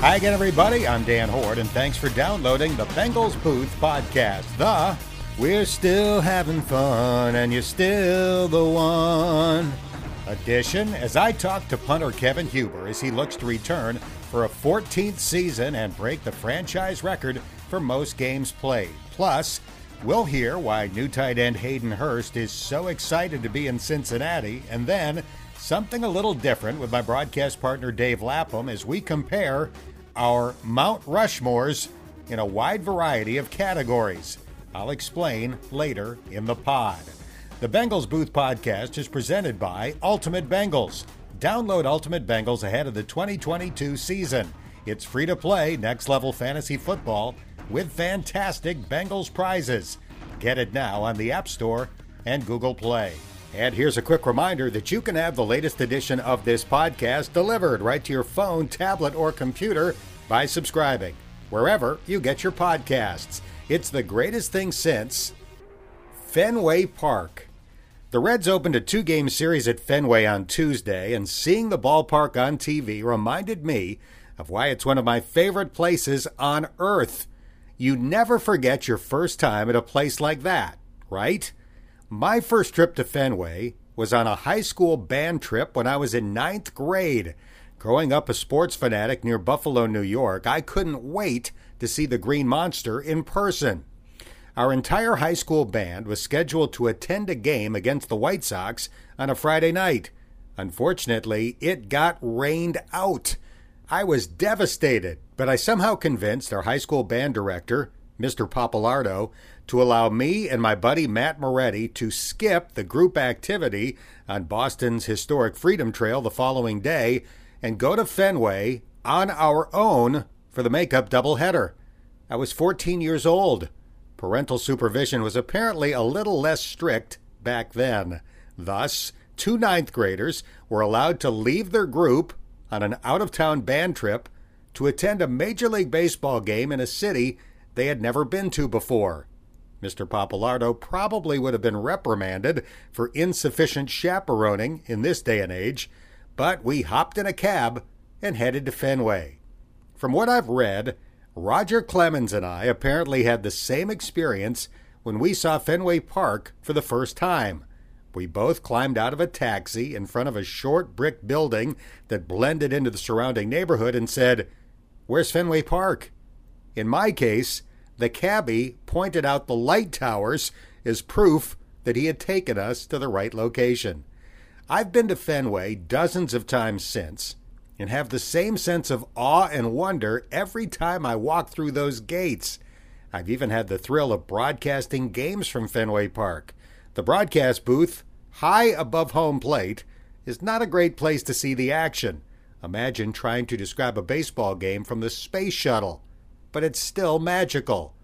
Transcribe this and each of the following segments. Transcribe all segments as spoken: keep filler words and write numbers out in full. Hi again, everybody. I'm Dan Horde, and thanks for downloading the Bengals Booth Podcast. The We're Still Having Fun, and You're Still the One edition, as I talk to punter Kevin Huber as he looks to return for a fourteenth season and break the franchise record for most games played. Plus, we'll hear why new tight end Hayden Hurst is so excited to be in Cincinnati, and then something a little different with my broadcast partner Dave Lapham as we compare our Mount Rushmores in a wide variety of categories. I'll explain later in the pod. The Bengals Booth Podcast is presented by Ultimate Bengals. Download Ultimate Bengals ahead of the twenty twenty-two season. It's free to play next-level fantasy football with fantastic Bengals prizes. Get it now on the App Store and Google Play. And here's a quick reminder that you can have the latest edition of this podcast delivered right to your phone, tablet, or computer by subscribing wherever you get your podcasts. It's the greatest thing since Fenway Park. The Reds opened a two-game series at Fenway on Tuesday, and seeing the ballpark on T V reminded me of why it's one of my favorite places on earth. You never forget your first time at a place like that, right? My first trip to Fenway was on a high school band trip when I was in ninth grade. Growing up a sports fanatic near Buffalo, New York, I couldn't wait to see the Green Monster in person. Our entire high school band was scheduled to attend a game against the White Sox on a Friday night. Unfortunately, it got rained out. I was devastated, but I somehow convinced our high school band director, Mister Papalardo, to allow me and my buddy Matt Moretti to skip the group activity on Boston's historic Freedom Trail the following day and go to Fenway on our own for the makeup doubleheader. I was fourteen years old. Parental supervision was apparently a little less strict back then. Thus, two ninth graders were allowed to leave their group on an out-of-town band trip to attend a Major League Baseball game in a city they had never been to before. Mister Papalardo probably would have been reprimanded for insufficient chaperoning in this day and age, but we hopped in a cab and headed to Fenway. From what I've read, Roger Clemens and I apparently had the same experience when we saw Fenway Park for the first time. We both climbed out of a taxi in front of a short brick building that blended into the surrounding neighborhood and said, "Where's Fenway Park?" In my case, the cabbie pointed out the light towers as proof that he had taken us to the right location. I've been to Fenway dozens of times since, and have the same sense of awe and wonder every time I walk through those gates. I've even had the thrill of broadcasting games from Fenway Park. The broadcast booth, high above home plate, is not a great place to see the action. Imagine trying to describe a baseball game from the space shuttle. But it's still magical.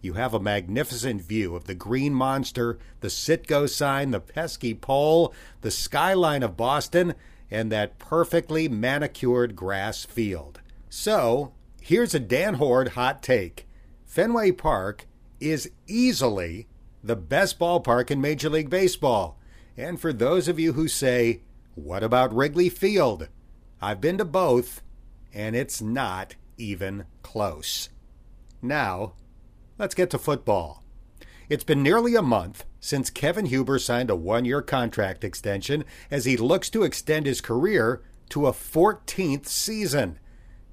You have a magnificent view of the Green Monster, the Citgo sign, the pesky pole, the skyline of Boston, and that perfectly manicured grass field. So, here's a Dan Horde hot take. Fenway Park is easily the best ballpark in Major League Baseball. And for those of you who say, what about Wrigley Field? I've been to both, and it's not even close. Now, let's get to football. It's been nearly a month since Kevin Huber signed a one-year contract extension as he looks to extend his career to a fourteenth season.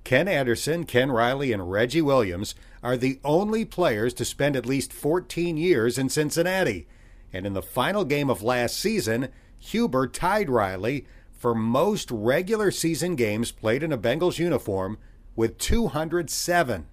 Ken Anderson, Ken Riley, and Reggie Williams are the only players to spend at least fourteen years in Cincinnati, and in the final game of last season, Huber tied Riley for most regular season games played in a Bengals uniform with two hundred seven.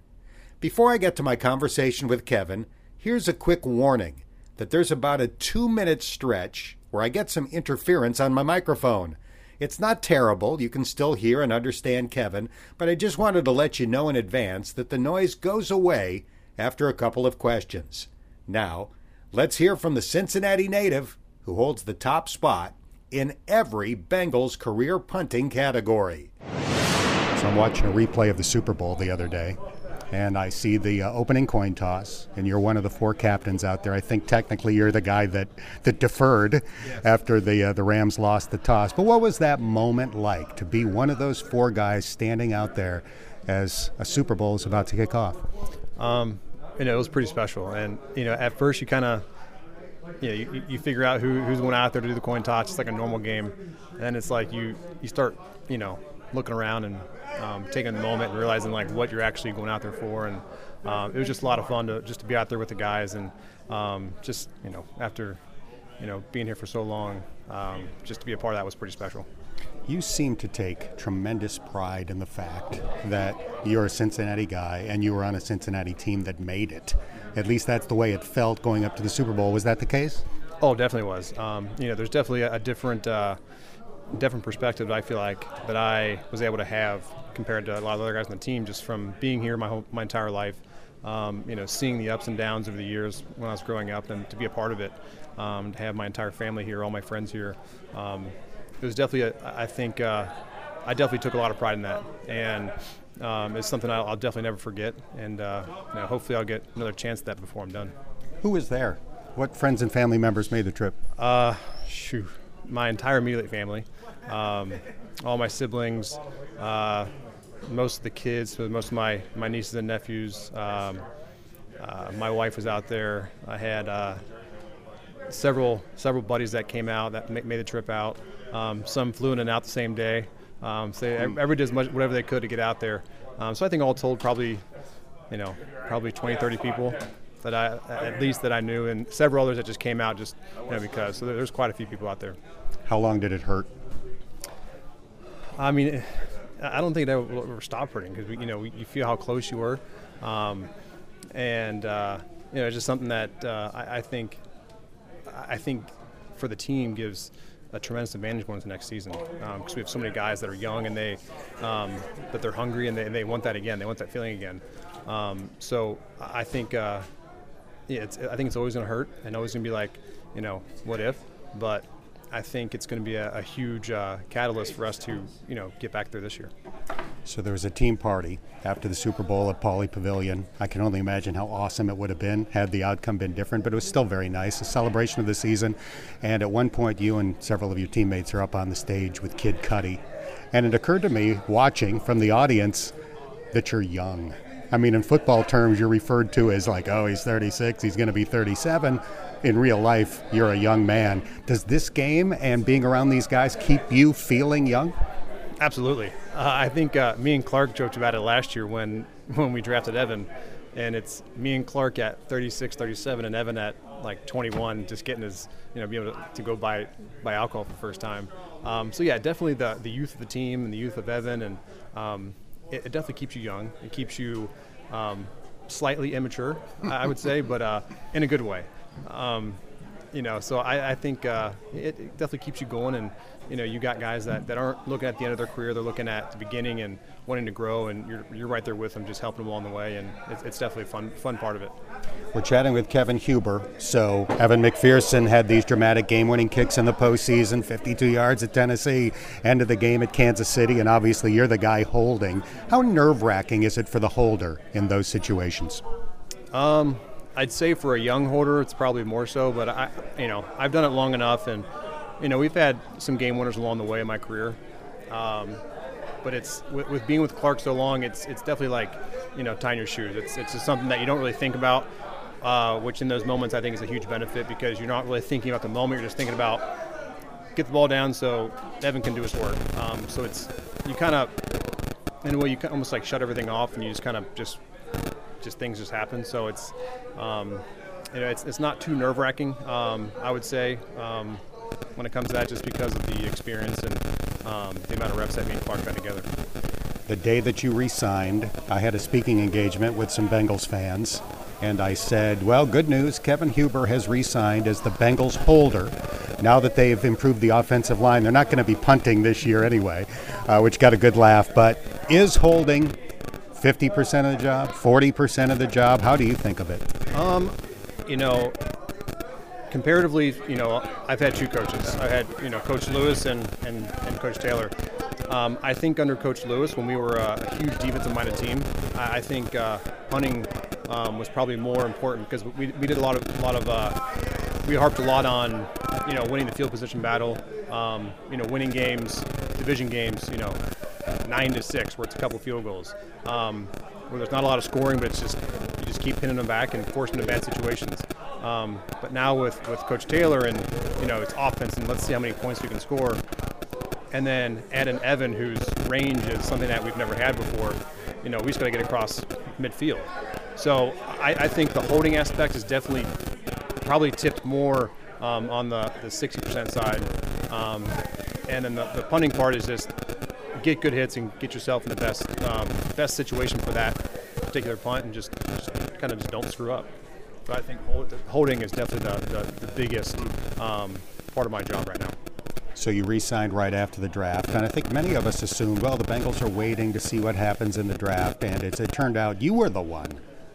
Before I get to my conversation with Kevin, here's a quick warning that there's about a two-minute stretch where I get some interference on my microphone. It's not terrible. You can still hear and understand Kevin, but I just wanted to let you know in advance that the noise goes away after a couple of questions. Now, let's hear from the Cincinnati native who holds the top spot in every Bengals career punting category. So I'm watching a replay of the Super Bowl the other day, and I see the uh, opening coin toss, and you're one of the four captains out there. I think technically you're the guy that, that deferred yes. after the uh, the Rams lost the toss. But what was that moment like to be one of those four guys standing out there as a Super Bowl is about to kick off? Um, you know, it was pretty special. And, you know, at first you kind of, you know, you, you figure out who, who's going out there to do the coin toss. It's like a normal game. And then it's like you, you start, you know, looking around and um, taking the moment and realizing, like, what you're actually going out there for. And um, it was just a lot of fun to just to be out there with the guys. And um, just, you know, after, you know, being here for so long, um, just to be a part of that was pretty special. You seem to take tremendous pride in the fact that you're a Cincinnati guy and you were on a Cincinnati team that made it. At least that's the way it felt going up to the Super Bowl. Was that the case? Oh, definitely was. Um, you know, there's definitely a, a different uh, different perspective, I feel like, that I was able to have compared to a lot of the other guys on the team, just from being here my whole, my entire life. Um, you know, seeing the ups and downs over the years when I was growing up, and to be a part of it, um, to have my entire family here, all my friends here. Um, It was definitely, a, I think, uh, I definitely took a lot of pride in that, and um, it's something I'll, I'll definitely never forget, and uh, you know, hopefully I'll get another chance at that before I'm done. Who was there? What friends and family members made the trip? Uh, shoot, my entire immediate family, um, all my siblings, uh, most of the kids, so most of my, my nieces and nephews. Um, uh, my wife was out there. I had uh, several several buddies that came out that made the trip out. Um, some flew in and out the same day. Um, so everybody did as much, whatever they could to get out there. Um, so I think all told, probably, you know, probably twenty, thirty people that I, at least that I knew, and several others that just came out just, you know, because. So there's quite a few people out there. How long did it hurt? I mean, I don't think that will ever stop hurting, because you know, you feel how close you were, um, and uh, you know, it's just something that uh, I, I think, I think, for the team gives a tremendous advantage going into next season, because um, we have so many guys that are young and they um, that they're hungry and they, and they want that again. They want that feeling again. Um, so I think uh, yeah, it's, I think it's always going to hurt and always going to be like, you know, what if? But I think it's going to be a, a huge uh, catalyst for us to, you know, get back there this year. So there was a team party after the Super Bowl at Pauley Pavilion. I can only imagine how awesome it would have been had the outcome been different, but it was still very nice, a celebration of the season. And at one point, you and several of your teammates are up on the stage with Kid Cudi. And it occurred to me, watching from the audience, that you're young. I mean, in football terms, you're referred to as like, oh, he's thirty-six, he's going to be thirty-seven. In real life, you're a young man. Does this game and being around these guys keep you feeling young? Absolutely. Uh, I think uh, me and Clark joked about it last year when, when we drafted Evan, and it's me and Clark at thirty-six, thirty-seven, and Evan at like twenty-one, just getting his, you know, being able to, to go buy, buy alcohol for the first time. Um, so yeah, definitely the, the youth of the team and the youth of Evan, and um, it, it definitely keeps you young. It keeps you um, slightly immature, I would say, but uh, in a good way. Um, you know, so I, I think uh, it, it definitely keeps you going, and you know, you got guys that, that aren't looking at the end of their career, they're looking at the beginning and wanting to grow, and you're, you're right there with them, just helping them along the way, and it's, it's definitely a fun, fun part of it. We're chatting with Kevin Huber. So Evan McPherson had these dramatic game-winning kicks in the postseason, fifty-two yards at Tennessee, end of the game at Kansas City, and obviously you're the guy holding. How nerve-wracking is it for the holder in those situations? Um, I'd say for a young holder, it's probably more so, but I, you know, I've done it long enough, and you know, we've had some game winners along the way in my career, um, but it's with, with being with Clark so long, it's it's definitely like, you know, tying your shoes. It's it's just something that you don't really think about, uh, which in those moments I think is a huge benefit, because you're not really thinking about the moment. You're just thinking about get the ball down so Evan can do his work. Um, so it's you kind of in a way you almost like shut everything off, and you just kind of just just things just happen. So it's um, you know it's it's not too nerve wracking, um, I would say. Um, when it comes to that, just because of the experience and um, the amount of reps that me and Clark got together. The day that you re-signed, I had a speaking engagement with some Bengals fans, and I said, well, good news, Kevin Huber has re-signed as the Bengals holder. Now that they've improved the offensive line, they're not going to be punting this year anyway, uh, which got a good laugh, but is holding fifty percent of the job, forty percent of the job? How do you think of it? Um, you know... Comparatively, you know, I've had two coaches. I had, you know, Coach Lewis and, and, and Coach Taylor. Um, I think under Coach Lewis, when we were a, a huge defensive-minded team, I, I think uh, punting um, was probably more important, because we, we did a lot of, a lot of uh, we harped a lot on, you know, winning the field position battle, um, you know, winning games, division games, you know, nine to six, where it's a couple field goals, um, where there's not a lot of scoring, but it's just you just keep pinning them back and forcing them to bad situations. Um, but now with with Coach Taylor and you know it's offense and let's see how many points we can score, and then add an Evan whose range is something that we've never had before. You know we just got to get across midfield. So I, I think the holding aspect is definitely probably tipped more um, on the the sixty percent side, um, and then the, the punting part is just get good hits and get yourself in the best um, best situation for that particular punt and just, just kind of just don't screw up. But I think hold, holding is definitely the, the, the biggest um, part of my job right now. So you re-signed right after the draft, and I think many of us assumed, well, the Bengals are waiting to see what happens in the draft, and it's, it turned out you were the one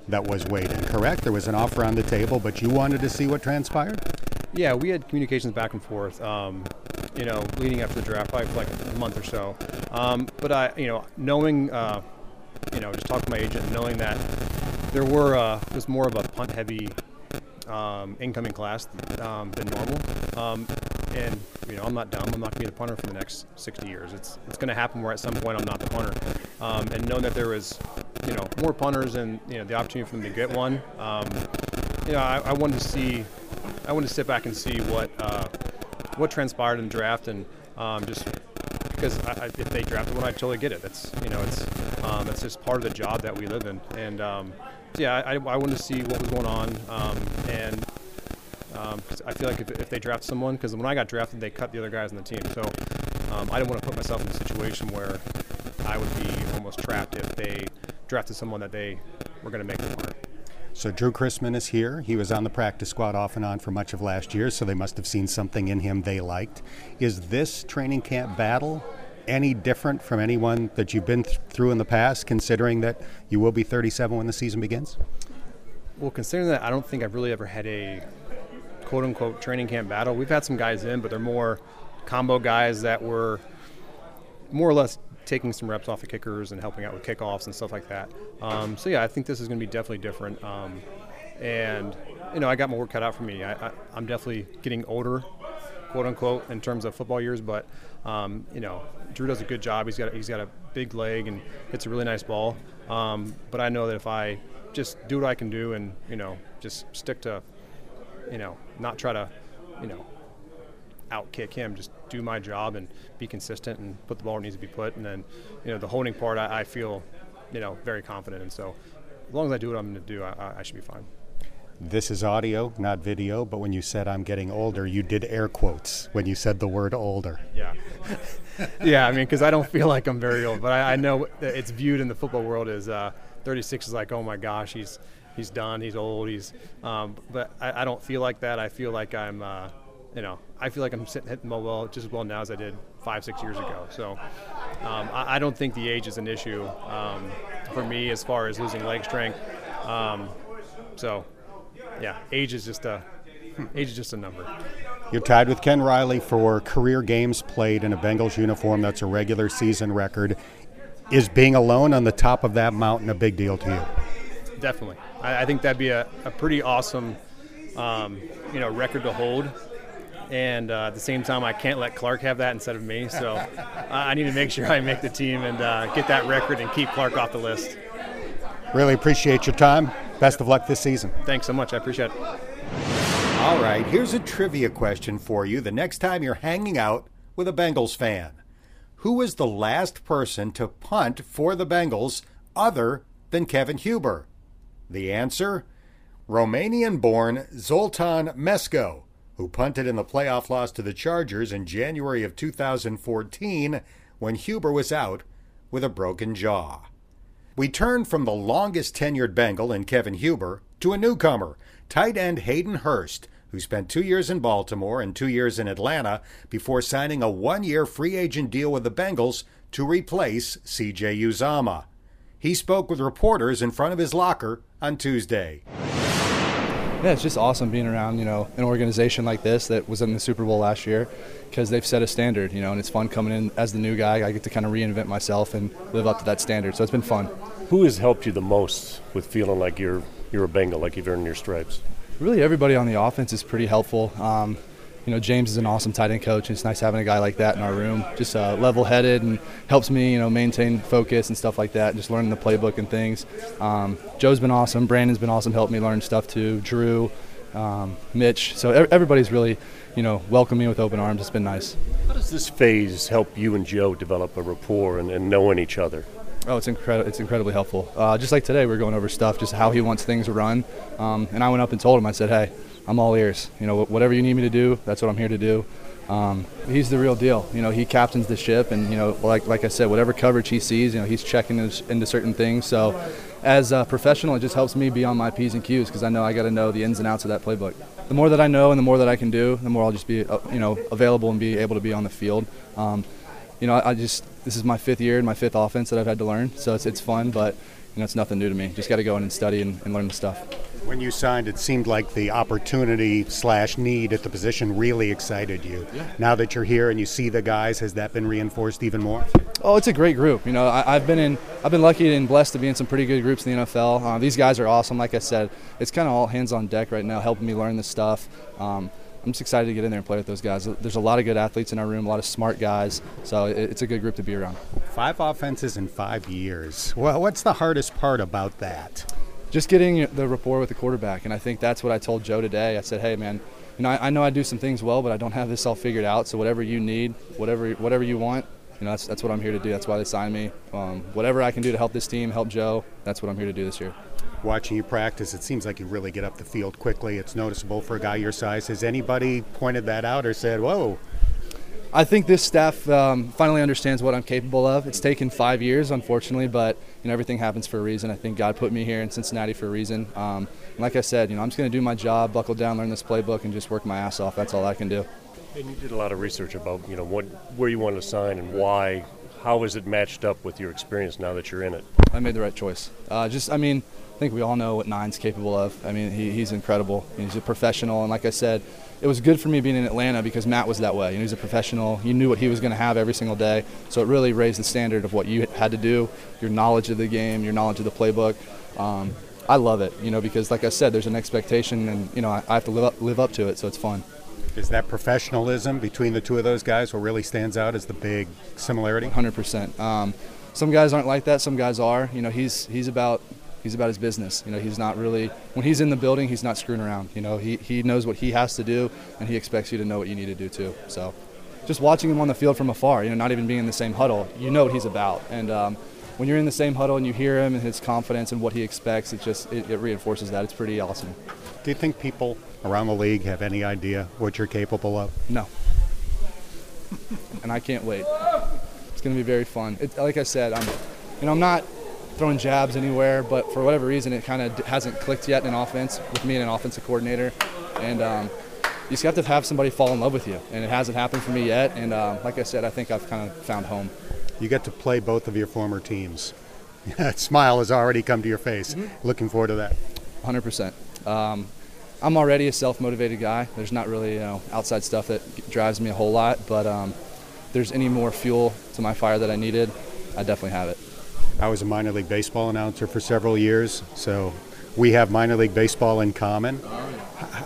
that was waiting, correct? There was an offer on the table, but you wanted to see what transpired? Yeah, we had communications back and forth, um, you know, leading up to the draft, probably for like a month or so. Um, but I, you know, knowing, uh, you know, just talking to my agent, knowing that there were uh, was more of a punt-heavy um, incoming class um, than normal, um, and you know I'm not dumb. I'm not going to be the punter for the next sixty years. It's it's going to happen where at some point I'm not the punter, um, and knowing that there was you know more punters and you know the opportunity for them to get one, um, you know I, I wanted to see, I wanted to sit back and see what uh, what transpired in the draft, and um, just because I, I, if they drafted one, I totally get it. That's you know it's um, it's just part of the job that we live in, and. Um, Yeah, I, I wanted to see what was going on, um, and um, 'cause I feel like if, if they draft someone, because when I got drafted, they cut the other guys on the team, so um, I didn't want to put myself in a situation where I would be almost trapped if they drafted someone that they were going to make the part. So Drew Chrisman is here. He was on the practice squad off and on for much of last year, so they must have seen something in him they liked. Is this training camp battle any different from anyone that you've been th through in the past, considering that you will be thirty-seven when the season begins? Well, considering that, I don't think I've really ever had a quote-unquote training camp battle. We've had some guys in, but they're more combo guys that were more or less taking some reps off the kickers and helping out with kickoffs and stuff like that. Um, so, yeah, I think this is going to be definitely different. Um, and, you know, I got my work cut out for me. I, I, I'm definitely getting older, quote-unquote, in terms of football years, but um, you know, Drew does a good job. He's got he's got a big leg and hits a really nice ball. Um, but I know that if I just do what I can do and you know just stick to, you know, not try to, you know, outkick him. Just do my job and be consistent and put the ball where it needs to be put. And then, you know, the holding part, I, I feel, you know, very confident. And so, as long as I do what I'm going to do, I, I should be fine. This is audio, not video, but when you said I'm getting older, you did air quotes when you said the word older. Yeah. Yeah, I mean, because I don't feel like I'm very old, but I, I know that it's viewed in the football world as uh, thirty-six is like, oh my gosh, he's he's done, he's old, he's, um, but I, I don't feel like that. I feel like I'm, uh, you know, I feel like I'm sitting hitting my well just as well now as I did five, six years ago. So um, I, I don't think the age is an issue um, for me as far as losing leg strength. Um, so. Yeah, age is just a age is just a number. You're tied with Ken Riley for career games played in a Bengals uniform. That's a regular season record. Is being alone on the top of that mountain a big deal to you? Definitely. I, I think that'd be a, a pretty awesome, um, you know, record to hold. And uh, at the same time, I can't let Clark have that instead of me. So uh, I need to make sure I make the team and uh, get that record and keep Clark off the list. Really appreciate your time. Best of luck this season. Thanks so much. I appreciate it. All right, here's a trivia question for you the next time you're hanging out with a Bengals fan. Who was the last person to punt for the Bengals other than Kevin Huber? The answer? Romanian-born Zoltan Mesko, who punted in the playoff loss to the Chargers in January of two thousand fourteen when Huber was out with a broken jaw. We turn from the longest-tenured Bengal in Kevin Huber to a newcomer, tight end Hayden Hurst, who spent two years in Baltimore and two years in Atlanta before signing a one-year free agent deal with the Bengals to replace C J Uzomah. He spoke with reporters in front of his locker on Tuesday. Yeah, it's just awesome being around, you know, an organization like this that was in the Super Bowl last year because they've set a standard, you know, and it's fun coming in as the new guy. I get to kind of reinvent myself and live up to that standard, so it's been fun. Who has helped you the most with feeling like you're you're a Bengal, like you've earned your stripes? Really, everybody on the offense is pretty helpful. Um, you know, James is an awesome tight end coach, and it's nice having a guy like that in our room. Just uh, level-headed and helps me, you know, maintain focus and stuff like that, and just learning the playbook and things. Um, Joe's been awesome. Brandon's been awesome, helped me learn stuff too. Drew, um, Mitch. So everybody's really, you know, welcomed me with open arms. It's been nice. How does this phase help you and Joe develop a rapport and, and knowing each other? Oh, it's incredible. It's incredibly helpful. Uh, just like today, we were going over stuff, just how he wants things to run. Um, and I went up and told him, I said, hey, I'm all ears. You know, whatever you need me to do, that's what I'm here to do. Um, he's the real deal. You know, he captains the ship, and, you know, like like I said, whatever coverage he sees, you know, he's checking into certain things. So as a professional, it just helps me be on my P's and Q's, because I know I got to know the ins and outs of that playbook. The more that I know and the more that I can do, the more I'll just be, you know, available and be able to be on the field. Um, You know, I just, this is my fifth year and my fifth offense that I've had to learn, so it's it's fun, but, you know, it's nothing new to me. Just got to go in and study and, and learn the stuff. When you signed, it seemed like the opportunity slash need at the position really excited you. Yeah. Now that you're here and you see the guys, has that been reinforced even more? Oh, it's a great group. You know, I, I've been in, I've been lucky and blessed to be in some pretty good groups in the N F L. Uh, these guys are awesome. Like I said, it's kind of all hands on deck right now, helping me learn this stuff. Um, I'm just excited to get in there and play with those guys. There's a lot of good athletes in our room, a lot of smart guys, so it's a good group to be around. Five offenses in five years. Well, what's the hardest part about that? Just getting the rapport with the quarterback, and I think that's what I told Joe today. I said, hey, man, you know, I, I know I do some things well, but I don't have this all figured out, so whatever you need, whatever whatever you want, you know, that's, that's what I'm here to do. That's why they signed me. Um, whatever I can do to help this team, help Joe, that's what I'm here to do this year. Watching you practice, it seems like you really get up the field quickly. It's noticeable for a guy your size. Has anybody pointed that out or said, whoa? I think this staff um, finally understands what I'm capable of. It's taken five years, unfortunately, but, you know, everything happens for a reason. I think God put me here in Cincinnati for a reason. Um, and like I said, you know, I'm just going to do my job, buckle down, learn this playbook, and just work my ass off. That's all I can do. And you did a lot of research about, you know, what, where you wanted to sign and why. How is it matched up with your experience now that you're in it? I made the right choice. Uh, just, I mean, I think we all know what Nine's capable of. I mean, he, he's incredible. I mean, he's a professional, and like I said, it was good for me being in Atlanta because Matt was that way. You know, he's a professional. You knew what he was going to have every single day, so it really raised the standard of what you had to do, your knowledge of the game, your knowledge of the playbook. Um, I love it, you know, because like I said, there's an expectation, and, you know, I, I have to live up, live up to it, so it's fun. Is that professionalism between the two of those guys what really stands out as the big similarity? one hundred percent. Um, some guys aren't like that. Some guys are. You know, he's he's about he's about his business. You know, he's not really – when he's in the building, he's not screwing around. You know, he, he knows what he has to do, and he expects you to know what you need to do too. So just watching him on the field from afar, you know, not even being in the same huddle, you know what he's about. And um, when you're in the same huddle and you hear him and his confidence and what he expects, it just it, it reinforces that. It's pretty awesome. Do you think people – around the league have any idea what you're capable of? No. And I can't wait. It's going to be very fun. It, like I said, I'm, you know, I'm not throwing jabs anywhere, but for whatever reason, it kind of hasn't clicked yet in offense with me and an offensive coordinator. And um, you just have to have somebody fall in love with you, and it hasn't happened for me yet. And um, like I said, I think I've kind of found home. You get to play both of your former teams. That smile has already come to your face. Mm-hmm. Looking forward to that. one hundred percent. Um, I'm already a self-motivated guy. There's not really, you know, outside stuff that drives me a whole lot, but um, if there's any more fuel to my fire that I needed, I definitely have it. I was a minor league baseball announcer for several years, so we have minor league baseball in common.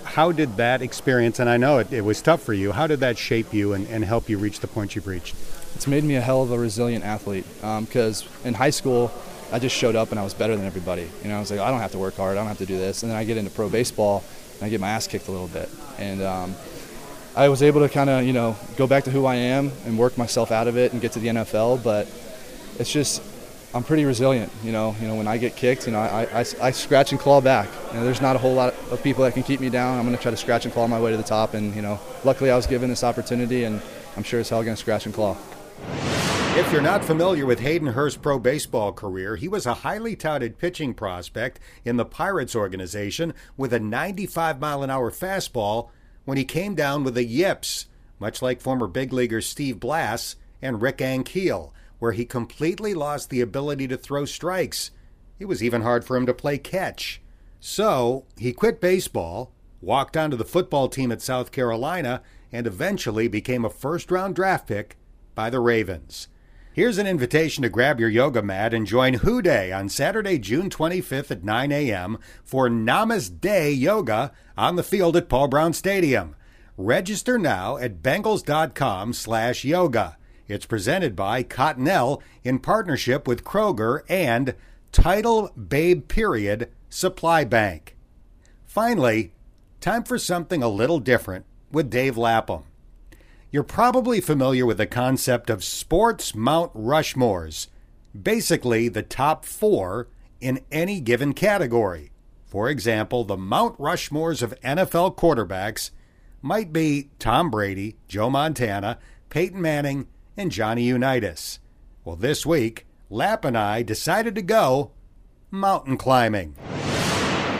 How did that experience, and I know it, it was tough for you, how did that shape you and, and help you reach the point you've reached? It's made me a hell of a resilient athlete, because um, in high school, I just showed up and I was better than everybody. You know, I was like, I don't have to work hard, I don't have to do this. And then I get into pro baseball, and I get my ass kicked a little bit. And um, I was able to kind of, you know, go back to who I am and work myself out of it and get to the N F L. But it's just, I'm pretty resilient, you know. You know, when I get kicked, you know, I, I, I scratch and claw back. You know, there's not a whole lot of people that can keep me down. I'm going to try to scratch and claw my way to the top. And, you know, luckily I was given this opportunity, and I'm sure as hell going to scratch and claw. If you're not familiar with Hayden Hurst's pro baseball career, he was a highly touted pitching prospect in the Pirates organization with a ninety-five mile an hour fastball when he came down with the yips, much like former big leaguer Steve Blass and Rick Ankiel, where he completely lost the ability to throw strikes. It was even hard for him to play catch. So he quit baseball, walked onto the football team at South Carolina, and eventually became a first-round draft pick by the Ravens. Here's an invitation to grab your yoga mat and join Who Day on Saturday, June twenty-fifth at nine a m for Namaste Yoga on the field at Paul Brown Stadium. Register now at Bengals dot com slash yoga. It's presented by Cottonelle in partnership with Kroger and Title Babe Period Supply Bank. Finally, time for something a little different with Dave Lapham. You're probably familiar with the concept of sports Mount Rushmores, basically the top four in any given category. For example, the Mount Rushmores of N F L quarterbacks might be Tom Brady, Joe Montana, Peyton Manning, and Johnny Unitas. Well, this week, Lap and I decided to go mountain climbing.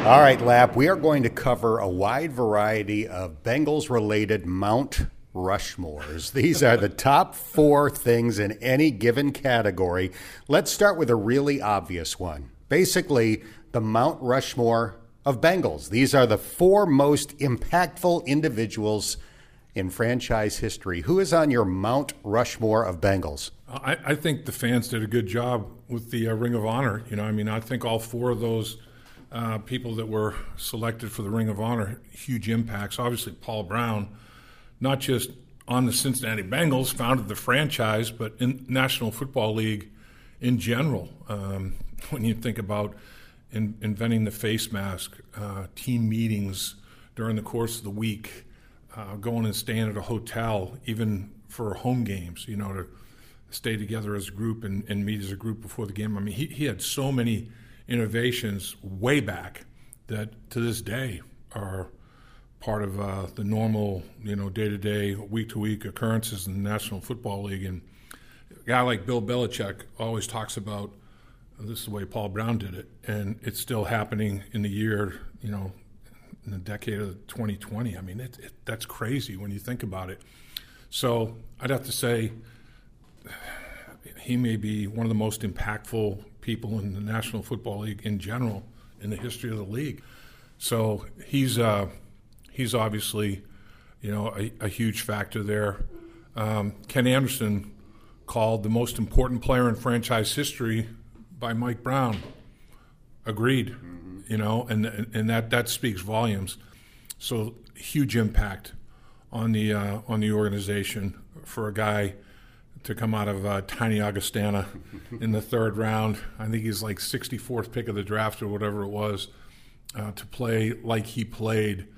All right, Lap, we are going to cover a wide variety of Bengals-related Mount Rushmores. These are the top four things in any given category. Let's start with a really obvious one. Basically, the Mount Rushmore of Bengals. These are the four most impactful individuals in franchise history. Who is on your Mount Rushmore of Bengals? I, I think the fans did a good job with the uh, Ring of Honor. You know, I mean, I think all four of those uh, people that were selected for the Ring of Honor, huge impacts. Obviously, Paul Brown, not just on the Cincinnati Bengals, founded the franchise, but in National Football League in general. Um, when you think about in, inventing the face mask, uh, team meetings during the course of the week, uh, going and staying at a hotel, even for home games, you know, to stay together as a group and, and meet as a group before the game. I mean, he, he had so many innovations way back that to this day are part of uh, the normal, you know, day-to-day, week-to-week occurrences in the National Football League. And a guy like Bill Belichick always talks about, this is the way Paul Brown did it, and it's still happening in the year, you know, in the decade of twenty twenty. I mean, it, it, that's crazy when you think about it. So I'd have to say he may be one of the most impactful people in the National Football League in general in the history of the league. So he's uh, – He's obviously, you know, a, a huge factor there. Um, Ken Anderson called the most important player in franchise history by Mike Brown. Agreed, mm-hmm. you know, and and that, that speaks volumes. So huge impact on the uh, on the organization for a guy to come out of uh, tiny Augustana in the third round. I think he's like sixty-fourth pick of the draft or whatever it was, uh, to play like he played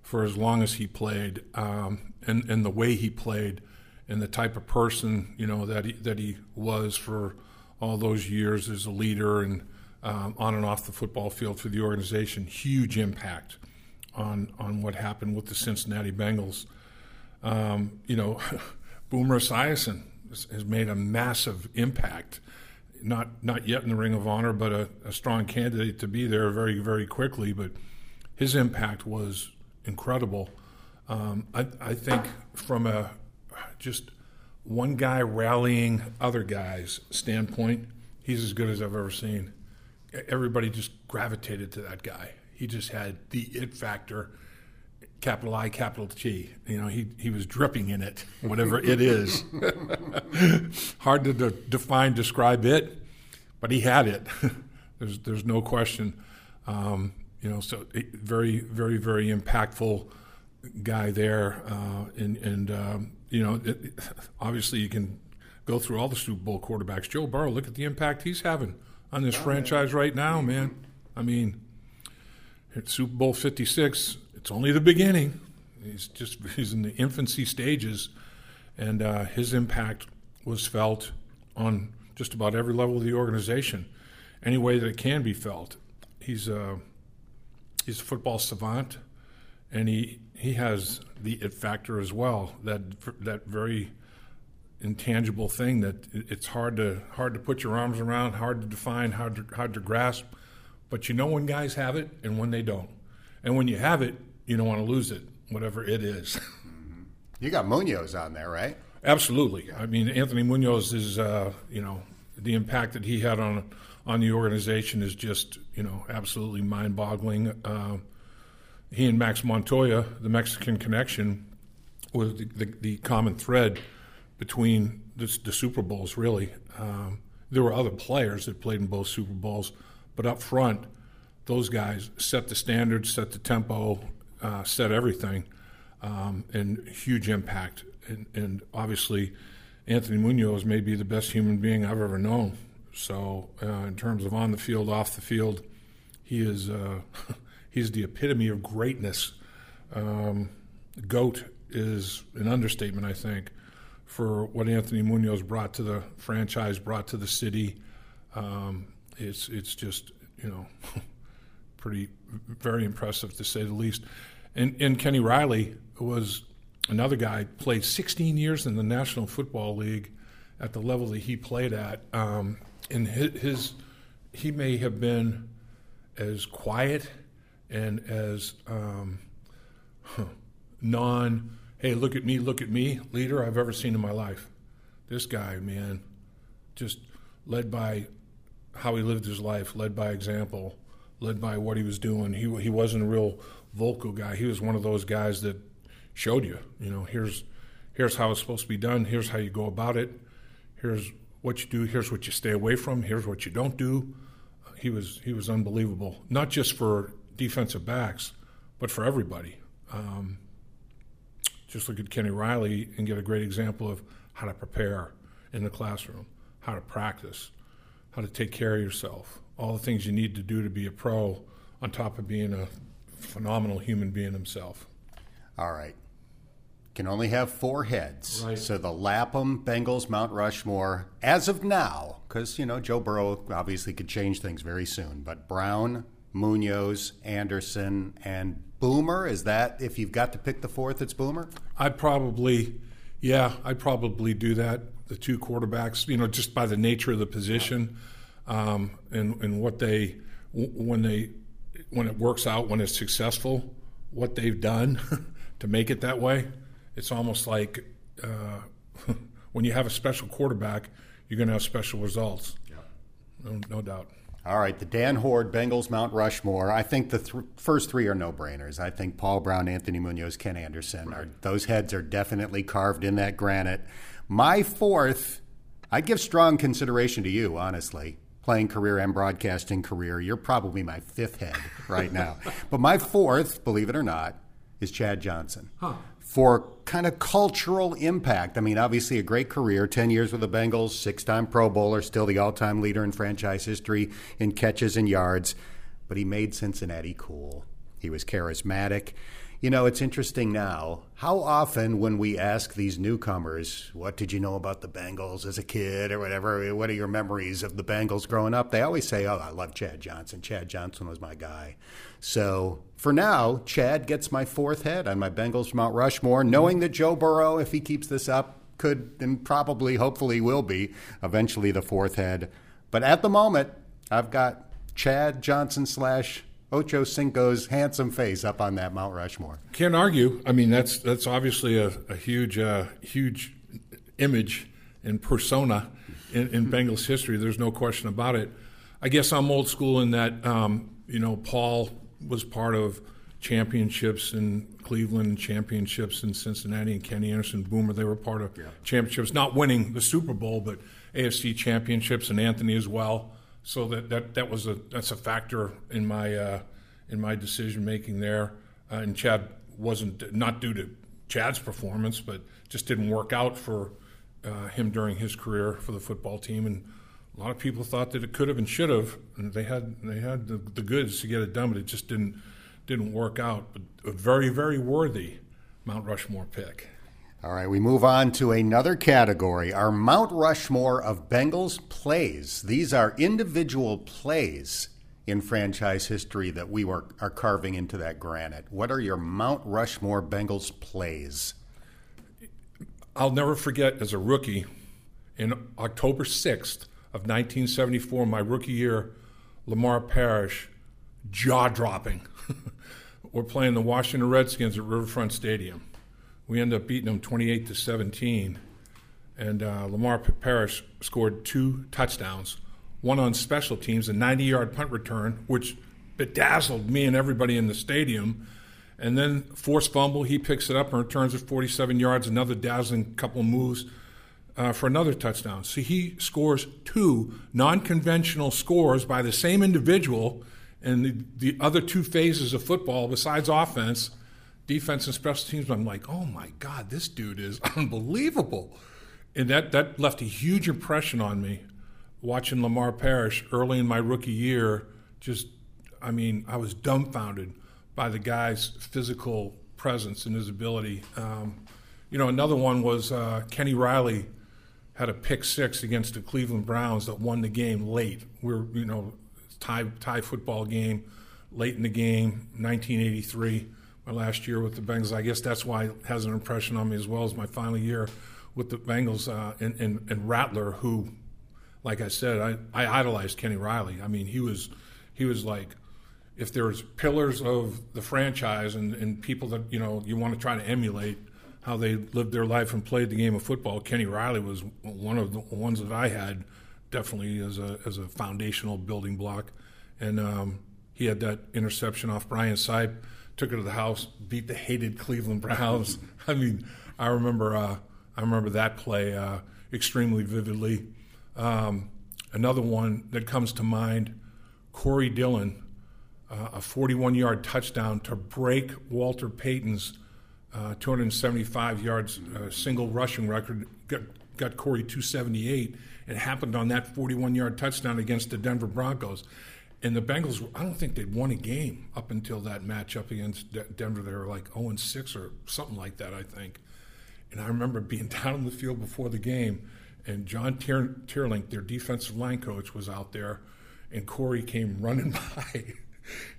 for as long as he played, um, and, and the way he played, and the type of person, you know, that he, that he was for all those years as a leader and um, on and off the football field for the organization. Huge impact on on what happened with the Cincinnati Bengals. Um, you know, Boomer Esiason has made a massive impact, not not yet in the Ring of Honor, but a, a strong candidate to be there very, very quickly. But his impact was incredible. Um, I, I think from a just one guy rallying other guys standpoint, he's as good as I've ever seen. Everybody just gravitated to that guy. He just had the it factor, capital I, capital T. You know, he, he was dripping in it, whatever it is. Hard to de- define, describe it, but he had it. there's there's no question. Um, You know, so very, very, very impactful guy there. Uh, and, and um, you know, it, it, obviously you can go through all the Super Bowl quarterbacks. Joe Burrow, look at the impact he's having on this oh, franchise man. right now, man. I mean, it's Super Bowl fifty-six, it's only the beginning. He's just he's in the infancy stages. And uh, his impact was felt on just about every level of the organization, any way that it can be felt. He's uh, – He's a football savant, and he he has the it factor as well. That that very intangible thing that it's hard to hard to put your arms around, hard to define, hard to, hard to grasp. But you know when guys have it and when they don't, and when you have it, you don't want to lose it, whatever it is. You got Munoz on there, right? Absolutely. I mean, Anthony Munoz is uh, you know the impact that he had on. on the organization is just, you know, absolutely mind-boggling. Uh, he and Max Montoya, the Mexican connection, was the, the, the common thread between the, the Super Bowls, really. Um, there were other players that played in both Super Bowls, but up front, those guys set the standards, set the tempo, uh, set everything. um, and huge impact. And, and obviously, Anthony Munoz may be the best human being I've ever known. So uh, in terms of on the field, off the field, he is uh, he's the epitome of greatness. Um, GOAT is an understatement, I think, for what Anthony Munoz brought to the franchise, brought to the city. Um, it's it's just, you know, pretty very impressive, to say the least. And and Kenny Riley was another guy, played sixteen years in the National Football League at the level that he played at. Um, and his, his he may have been as quiet and as um, huh, non, hey, look at me, look at me leader I've ever seen in my life. This guy, man, just led by how he lived his life, led by example, led by what he was doing. He he wasn't a real vocal guy. He was one of those guys that showed you, you know, here's here's how it's supposed to be done. Here's how you go about it. Here's what you do. Here's what you stay away from. Here's what you don't do. He was he was unbelievable, not just for defensive backs, but for everybody. Um, just look at Kenny Riley and get a great example of how to prepare in the classroom, how to practice, how to take care of yourself, all the things you need to do to be a pro on top of being a phenomenal human being himself. All right. Can only have four heads. Right. So the Lapham, Bengals, Mount Rushmore, as of now, because, you know, Joe Burrow obviously could change things very soon, but Brown, Munoz, Anderson, and Boomer, is that, if you've got to pick the fourth, it's Boomer? I'd probably, yeah, I'd probably do that. The two quarterbacks, you know, just by the nature of the position, um, and and what they, when they, when it works out, when it's successful, what they've done to make it that way. It's almost like uh, when you have a special quarterback, you're going to have special results. Yeah. No, no doubt. All right, the Dan Horde, Bengals, Mount Rushmore. I think the th- first three are no-brainers. I think Paul Brown, Anthony Munoz, Ken Anderson. Right. Are, those heads are definitely carved in that granite. My fourth, I'd give strong consideration to you, honestly. Playing career and broadcasting career, you're probably my fifth head right now. But my fourth, believe it or not, is Chad Johnson. Huh. For kind of cultural impact. I mean, obviously a great career, ten years with the Bengals, six-time Pro Bowler, still the all-time leader in franchise history in catches and yards. But he made Cincinnati cool. He was charismatic. You know, it's interesting now, how often when we ask these newcomers, what did you know about the Bengals as a kid or whatever, what are your memories of the Bengals growing up? They always say, oh, I love Chad Johnson. Chad Johnson was my guy. So for now, Chad gets my fourth head on my Bengals Mount Rushmore, knowing that Joe Burrow, if he keeps this up, could and probably, hopefully will be eventually the fourth head. But at the moment, I've got Chad Johnson slash Ocho Cinco's handsome face up on that Mount Rushmore. Can't argue. I mean, that's that's obviously a, a huge uh, huge image and persona in, in Bengals history. There's no question about it. I guess I'm old school in that, um, you know, Paul was part of championships in Cleveland, championships in Cincinnati, and Kenny Anderson, Boomer, they were part of yeah. championships, not winning the Super Bowl, but A F C championships, and Anthony as well. So that, that, that was a that's a factor in my uh, in my decision making there. Uh, and Chad wasn't, not due to Chad's performance, but just didn't work out for uh, him during his career for the football team. And a lot of people thought that it could have and should have, and they had they had the, the goods to get it done, but it just didn't didn't work out. But a very, very worthy Mount Rushmore pick. All right, we move on to another category, our Mount Rushmore of Bengals plays. These are individual plays in franchise history that we were, are carving into that granite. What are your Mount Rushmore Bengals plays? I'll never forget, as a rookie, in October sixth of nineteen seventy-four, my rookie year, Lamar Parrish, jaw-dropping. We're playing the Washington Redskins at Riverfront Stadium. We ended up beating them twenty-eight to seventeen, and uh, Lamar Parrish scored two touchdowns, one on special teams, a ninety-yard punt return, which bedazzled me and everybody in the stadium, and then forced fumble. He picks it up and returns it forty-seven yards, another dazzling couple moves uh, for another touchdown. So he scores two non-conventional scores by the same individual, and the, the other two phases of football, besides offense, defense and special teams, I'm like, oh my God, this dude is unbelievable. And that, that left a huge impression on me, watching Lamar Parrish early in my rookie year. Just, I mean, I was dumbfounded by the guy's physical presence and his ability. Um, you know, another one was uh, Kenny Riley had a pick six against the Cleveland Browns that won the game late. We're, you know, tie, tie football game, late in the game, nineteen eighty-three, my last year with the Bengals. I guess that's why it has an impression on me, as well as my final year with the Bengals, uh, and, and, and Rattler, who, like I said, I, I idolized Kenny Riley. I mean, he was he was like, if there's pillars of the franchise and, and people that, you know, you want to try to emulate how they lived their life and played the game of football, Kenny Riley was one of the ones that I had definitely as a as a foundational building block. And um, he had that interception off Brian Sipe, took it to the house, beat the hated Cleveland Browns. I mean, I remember uh, I remember that play uh, extremely vividly. Um, another one that comes to mind, Corey Dillon, uh, a forty-one-yard touchdown to break Walter Payton's Uh, two hundred seventy-five yards uh, single rushing record, got, got Corey two seventy-eight. It happened on that forty-one-yard touchdown against the Denver Broncos. And the Bengals, I don't think they'd won a game up until that matchup against De- Denver. They were like oh and six or something like that, I think. And I remember being down on the field before the game, and John Tier- Tierlink, their defensive line coach, was out there, and Corey came running by.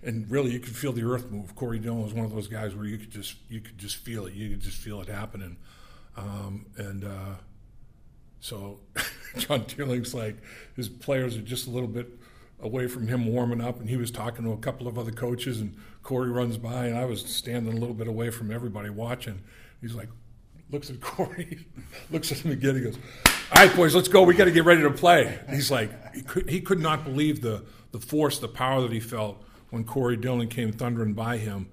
And really, you could feel the earth move. Corey Dillon was one of those guys where you could just you could just feel it. You could just feel it happening. Um, and uh, so John Tierlink's like, his players are just a little bit away from him warming up, and he was talking to a couple of other coaches, and Corey runs by, and I was standing a little bit away from everybody watching. He's like, looks at Corey, looks at him again, he goes, all right, boys, let's go. We got to get ready to play. And he's like, he could, he could not believe the the force, the power that he felt when Corey Dillon came thundering by him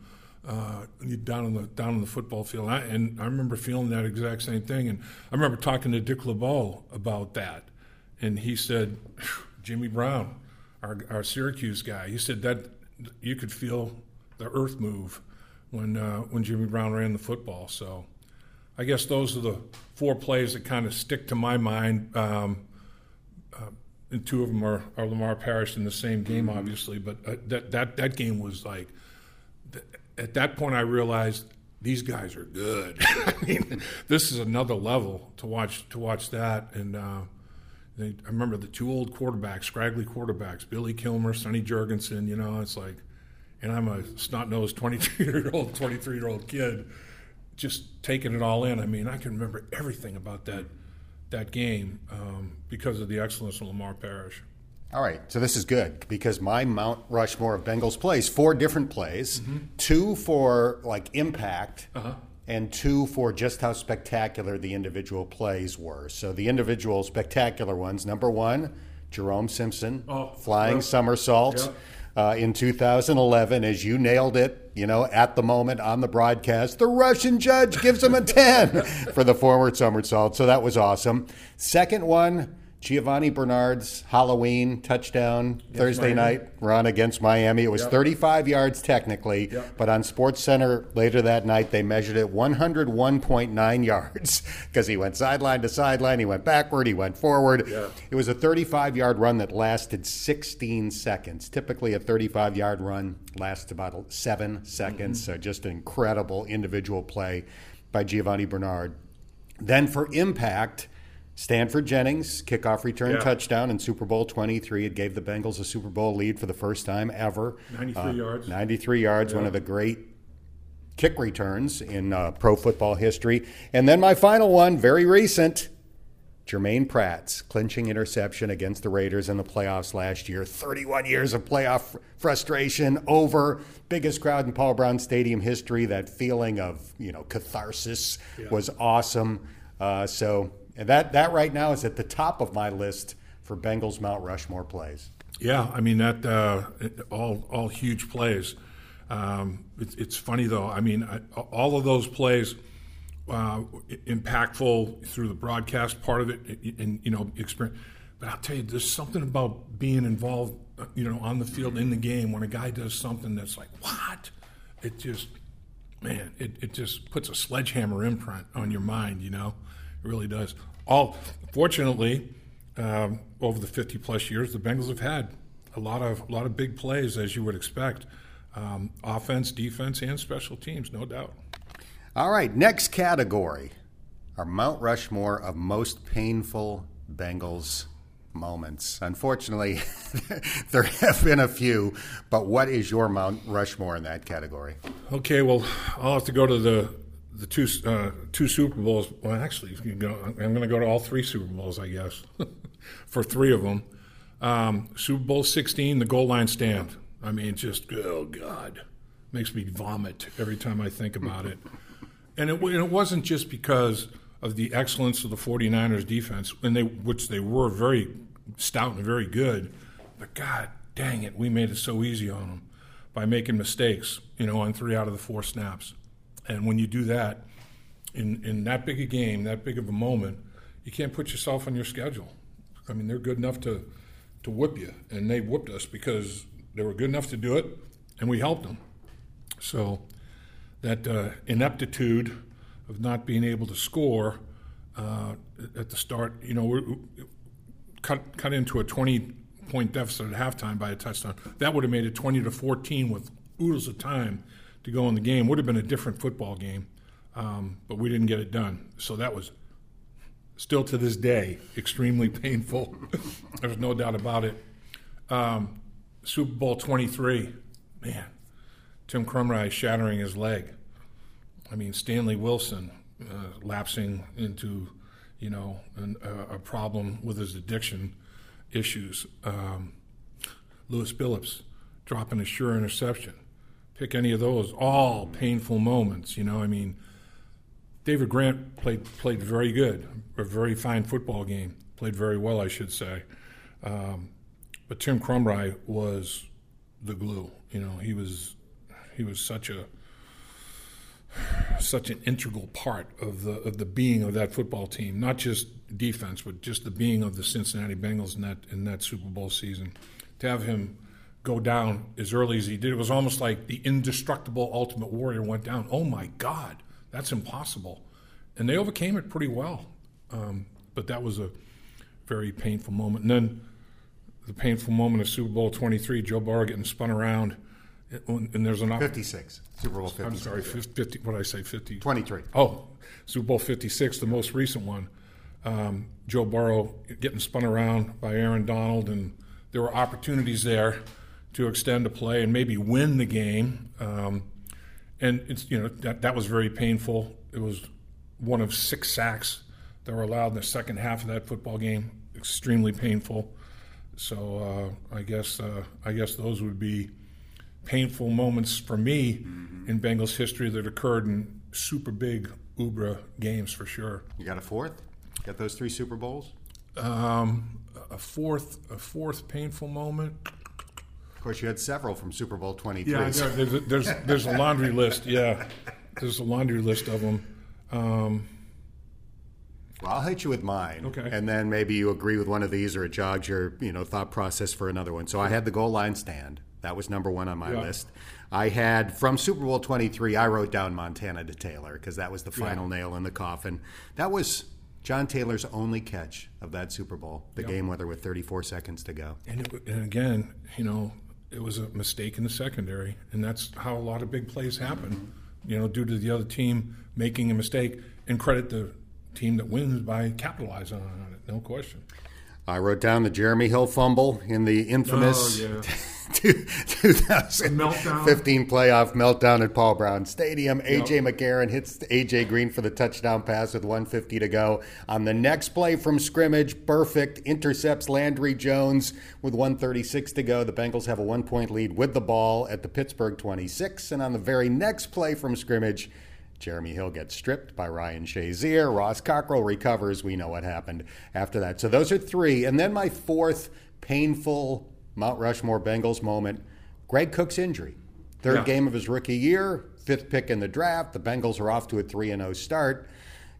uh, down on the down on the football field. And I, and I remember feeling that exact same thing. And I remember talking to Dick LeBeau about that. And he said, Jimmy Brown, our, our Syracuse guy, he said that you could feel the earth move when uh, when Jimmy Brown ran the football. So I guess those are the four plays that kind of stick to my mind. Um, uh, And two of them are, are Lamar Parrish in the same game, obviously. But uh, that, that that game was like, th- at that point I realized these guys are good. I mean, this is another level to watch to watch that. And uh, they, I remember the two old quarterbacks, scraggly quarterbacks, Billy Kilmer, Sonny Jurgensen. You know, it's like, and I'm a snot-nosed twenty-two-year-old, twenty-three-year-old kid, just taking it all in. I mean, I can remember everything about that. that game um, because of the excellence of Lamar Parrish. All right, so this is good because my Mount Rushmore of Bengals plays, four different plays, mm-hmm. two for like impact uh-huh. and two for just how spectacular the individual plays were. So the individual spectacular ones, number one, Jerome Simpson, oh, flying yep. somersault yep. uh, in two thousand eleven, as you nailed it, you know, at the moment on the broadcast, the Russian judge gives him a ten for the forward somersault. So that was awesome. Second one, Giovanni Bernard's Halloween touchdown against Thursday Miami. night run against Miami. It was yep. thirty-five yards technically, yep. but on SportsCenter later that night, they measured it one hundred one point nine yards because he went sideline to sideline. He went backward. He went forward. Yep. It was a thirty-five-yard run that lasted sixteen seconds. Typically, a thirty-five-yard run lasts about seven seconds, mm-hmm. so just an incredible individual play by Giovanni Bernard. Then for impact, Stanford Jennings, kickoff return yeah. touchdown in Super Bowl twenty-three. It gave the Bengals a Super Bowl lead for the first time ever. ninety-three uh, yards. ninety-three yards, yeah. One of the great kick returns in uh, pro football history. And then my final one, very recent, Jermaine Pratt's clinching interception against the Raiders in the playoffs last year. thirty-one years of playoff frustration over. Biggest crowd in Paul Brown Stadium history. That feeling of, you know, catharsis yeah. was awesome. Uh, so... And that, that right now is at the top of my list for Bengals Mount Rushmore plays. Yeah, I mean, that uh, all all huge plays. Um, it's, it's funny, though. I mean, I, all of those plays, uh, impactful through the broadcast part of it and, you know, experience. But I'll tell you, there's something about being involved, you know, on the field in the game when a guy does something that's like, what? It just, man, it, it just puts a sledgehammer imprint on your mind, you know. It really does. All fortunately, um, over the fifty-plus years, the Bengals have had a lot of a lot of big plays, as you would expect, um, offense, defense, and special teams, no doubt. All right, next category, our Mount Rushmore of most painful Bengals moments. Unfortunately, there have been a few, but what is your Mount Rushmore in that category? Okay, well, I'll have to go to the the two uh, two Super Bowls. Well, actually, you can go, I'm going to go to all three Super Bowls, I guess, for three of them. Um, Super Bowl sixteen, the goal line stand. I mean, just, oh, God. Makes me vomit every time I think about it. And it, and it wasn't just because of the excellence of the 49ers defense, and they, which they were very stout and very good, but God dang it, we made it so easy on them by making mistakes, you know, on three out of the four snaps. And when you do that in, in that big a game, that big of a moment, you can't put yourself on your schedule. I mean, they're good enough to, to whip you, and they whipped us because they were good enough to do it, and we helped them. So that uh, ineptitude of not being able to score uh, at the start, you know, we're, we're cut cut into a twenty-point deficit at halftime by a touchdown. That would have made it twenty to fourteen with oodles of time to go in the game. Would have been a different football game, um, but we didn't get it done. So that was still to this day extremely painful. There's no doubt about it. Um, Super Bowl twenty-three, man. Tim Crumrise shattering his leg. I mean, Stanley Wilson uh, lapsing into, you know, an, uh, a problem with his addiction issues. Um, Lewis Phillips dropping a sure interception. Pick any of those. All painful moments, you know. I mean, David Grant played played very good, a very fine football game. Played very well, I should say. Um, but Tim Crumrise was the glue. You know, he was... He was such a such an integral part of the of the being of that football team, not just defense, but just the being of the Cincinnati Bengals in that in that Super Bowl season. To have him go down as early as he did, it was almost like the indestructible Ultimate Warrior went down. Oh my God, that's impossible, and they overcame it pretty well. Um, but that was a very painful moment. And then the painful moment of Super Bowl twenty-three, Joe Burrow getting spun around. And there's an fifty-six Super Bowl fifty-six. I'm sorry, fifty. What did I say? fifty. twenty-three. Oh, Super Bowl fifty-six, the most recent one. Um, Joe Burrow getting spun around by Aaron Donald, and there were opportunities there to extend a play and maybe win the game. Um, and it's you know that that was very painful. It was one of six sacks that were allowed in the second half of that football game. Extremely painful. So uh, I guess uh, I guess those would be painful moments for me mm-hmm. in Bengals history that occurred in super big Ubra games for sure. You got a fourth? Got those three Super Bowls? Um, a fourth, a fourth painful moment. Of course, you had several from Super Bowl twenty-three. Yeah, there's a, there's, there's a laundry list. Yeah, there's a laundry list of them. Um, well, I'll hit you with mine, okay, and then maybe you agree with one of these or it jogs your you know thought process for another one. So I had the goal line stand. That was number one on my yeah. list. I had, from Super Bowl twenty-three, I wrote down Montana to Taylor because that was the final yeah. nail in the coffin. That was John Taylor's only catch of that Super Bowl, the yep. game winner with thirty-four seconds to go. And, it, and again, you know, it was a mistake in the secondary, and that's how a lot of big plays happen, you know, due to the other team making a mistake, and credit the team that wins by capitalizing on it, no question. I wrote down the Jeremy Hill fumble in the infamous oh, yeah. two thousand fifteen meltdown. playoff meltdown at Paul Brown Stadium. A J. Yep. McCarron hits A J. Green for the touchdown pass with one fifty to go. On the next play from scrimmage, perfect, intercepts Landry Jones with one thirty-six to go. The Bengals have a one-point lead with the ball at the Pittsburgh twenty-six. And on the very next play from scrimmage, Jeremy Hill gets stripped by Ryan Shazier. Ross Cockrell recovers. We know what happened after that. So those are three. And then my fourth painful Mount Rushmore Bengals moment, Greg Cook's injury. Third yeah. game of his rookie year, fifth pick in the draft. The Bengals are off to a three and oh start.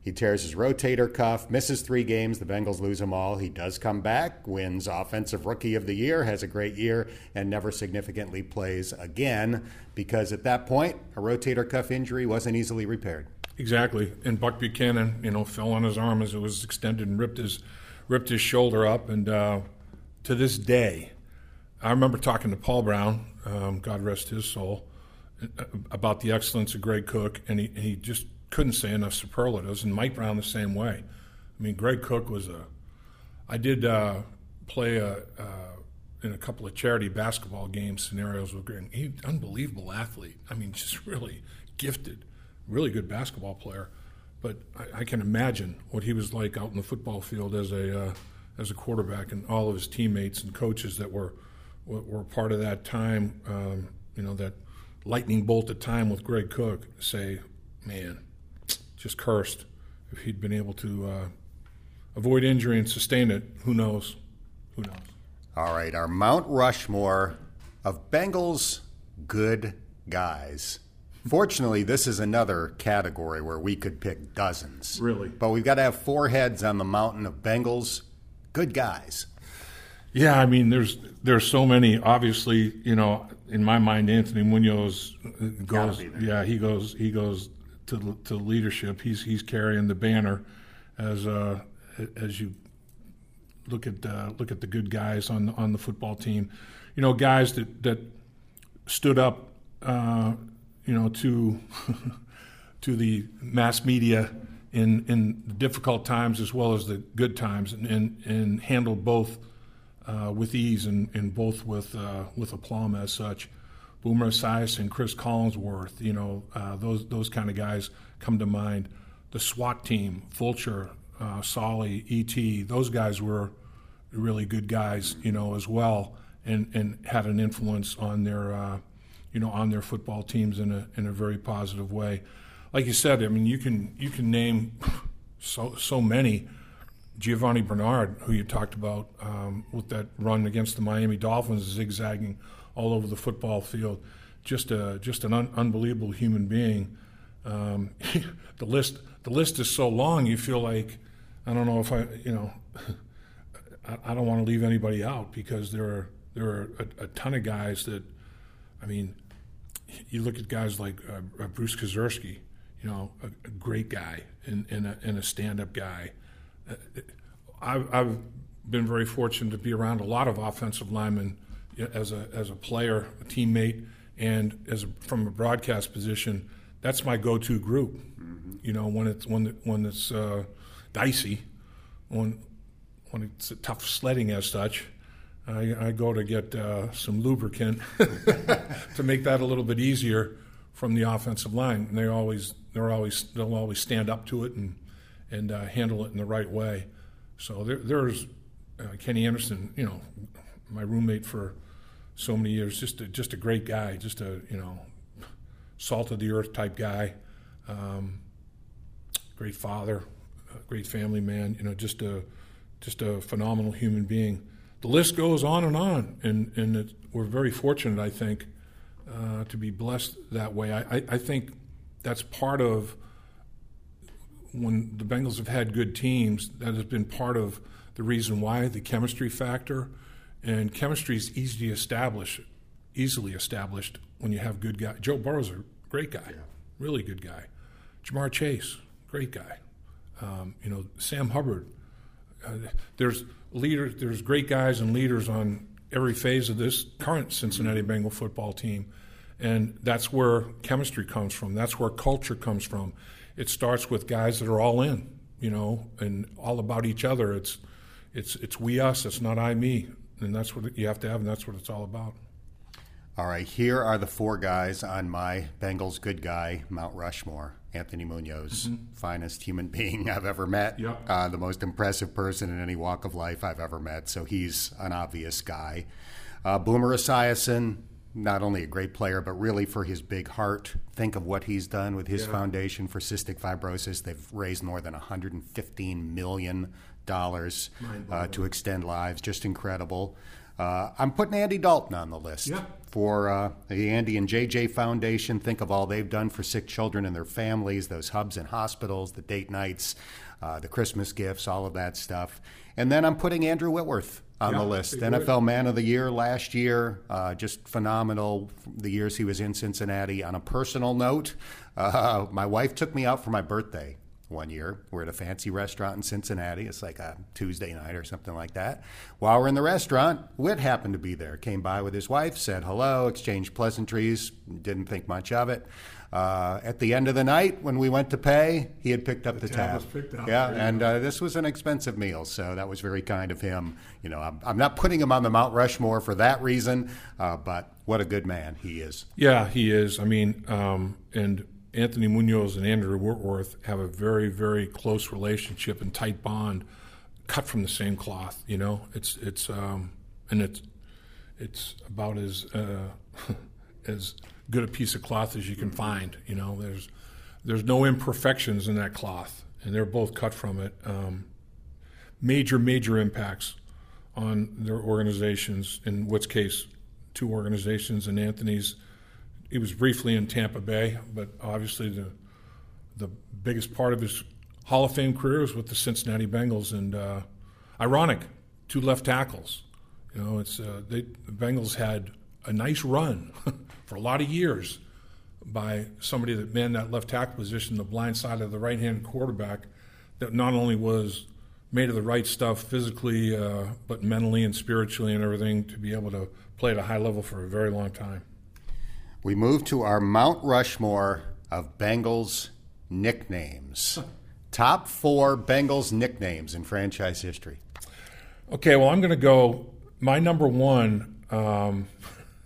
He tears his rotator cuff, misses three games. The Bengals lose them all. He does come back, wins Offensive Rookie of the Year, has a great year, and never significantly plays again because at that point, a rotator cuff injury wasn't easily repaired. Exactly. And Buck Buchanan, you know, fell on his arm as it was extended and ripped his ripped his shoulder up. And uh, to this day, I remember talking to Paul Brown, um, God rest his soul, about the excellence of Greg Cook, and he, and he just couldn't say enough superlatives, and Mike Brown the same way. I mean, Greg Cook was a – I did uh, play a, uh, in a couple of charity basketball game scenarios with Greg. He unbelievable athlete. I mean, just really gifted, really good basketball player. But I, I can imagine what he was like out in the football field as a uh, as a quarterback, and all of his teammates and coaches that were were part of that time, um, you know, that lightning bolt of time with Greg Cook say, man, just cursed. If he'd been able to uh, avoid injury and sustain it, who knows? Who knows? All right, our Mount Rushmore of Bengals good guys. Fortunately, this is another category where we could pick dozens. Really? But we've got to have four heads on the mountain of Bengals good guys. Yeah, I mean, there's there's so many. Obviously, you know, in my mind, Anthony Munoz goes. Yeah, he goes. He goes. To, to leadership, he's he's carrying the banner, as uh, as you look at uh, look at the good guys on on the football team, you know, guys that that stood up, uh, you know, to to the mass media in in the difficult times as well as the good times, and and, and handled both uh, with ease and, and both with uh, with aplomb as such. Boomer Esiason and Chris Collinsworth, you know, uh, those those kind of guys come to mind. The SWAT team, Fulcher, uh, Solly, E T, those guys were really good guys, you know, as well, and, and had an influence on their, uh, you know, on their football teams in a in a very positive way. Like you said, I mean, you can you can name so so many. Giovanni Bernard, who you talked about um, with that run against the Miami Dolphins, zigzagging all over the football field, just a just an un- unbelievable human being. Um, the list the list is so long. You feel like I don't know if I you know I, I don't want to leave anybody out because there are there are a, a ton of guys that I mean you look at guys like uh, Bruce Kazurski, you know, a, a great guy and and a, and a stand-up guy. Uh, I've, I've been very fortunate to be around a lot of offensive linemen. As a as a player, a teammate, and as a, from a broadcast position, that's my go-to group. Mm-hmm. You know, when it's when when it's uh, dicey, when when it's tough sledding as such, I, I go to get uh, some lubricant to make that a little bit easier from the offensive line. And they always they're always they'll always stand up to it and and uh, handle it in the right way. So there, there's uh, Kenny Anderson, you know, my roommate for so many years, just a, just a great guy, just a, you know, salt of the earth type guy, um, great father, great family man, you know, just a just a phenomenal human being. The list goes on and on, and and it, we're very fortunate, I think, uh, to be blessed that way. I, I, I think that's part of when the Bengals have had good teams, that has been part of the reason why, the chemistry factor. And chemistry is easy to establish, easily established when you have good guys. Joe Burrow's a great guy, yeah. Really good guy. Jamar Chase, great guy. Um, you know, Sam Hubbard. Uh, there's leaders. There's great guys and leaders on every phase of this current Cincinnati Bengal football team, and that's where chemistry comes from. That's where culture comes from. It starts with guys that are all in, you know, and all about each other. It's, it's, it's we us. It's not I me. And that's what you have to have, and that's what it's all about. All right, here are the four guys on my Bengals good guy, Mount Rushmore. Anthony Munoz, mm-hmm. Finest human being I've ever met, yep. uh, the most impressive person in any walk of life I've ever met, so he's an obvious guy. Uh, Boomer Esiason, not only a great player, but really for his big heart. Think of what he's done with his yeah. foundation for cystic fibrosis. They've raised more than one hundred fifteen million dollars dollars uh, to extend lives. Just incredible. Uh, I'm putting Andy Dalton on the list yeah. for uh, the Andy and J J Foundation. Think of all they've done for sick children and their families, those hubs in hospitals, the date nights, uh, the Christmas gifts, all of that stuff. And then I'm putting Andrew Whitworth on yeah, the list. N F L Man of the Year last year, uh, just phenomenal the years he was in Cincinnati. On a personal note, uh, my wife took me out for my birthday one year. We're at a fancy restaurant in Cincinnati. It's like a Tuesday night or something like that. While we're in the restaurant, Whit happened to be there, came by with his wife, said hello, exchanged pleasantries, didn't think much of it. Uh, at the end of the night, when we went to pay, he had picked up the, the tab. Up yeah, and uh, this was an expensive meal, so that was very kind of him. You know, I'm, I'm not putting him on the Mount Rushmore for that reason, uh, but what a good man he is. Yeah, he is. I mean, um, and Anthony Munoz and Andrew Whitworth have a very, very close relationship and tight bond, cut from the same cloth. You know, it's it's um, and it's it's about as uh, as good a piece of cloth as you can find. You know, there's there's no imperfections in that cloth, and they're both cut from it. Um, major, major impacts on their organizations. In Whit's case, two organizations, and Anthony's. He was briefly in Tampa Bay, but obviously the the biggest part of his Hall of Fame career was with the Cincinnati Bengals. And uh, ironic, two left tackles. You know, it's uh, they, the Bengals had a nice run for a lot of years by somebody that manned that left tackle position, the blind side of the right-handed quarterback, that not only was made of the right stuff physically, uh, but mentally and spiritually and everything to be able to play at a high level for a very long time. We move to our Mount Rushmore of Bengals nicknames. Top four Bengals nicknames in franchise history. Okay, well, I'm going to go. My number one um,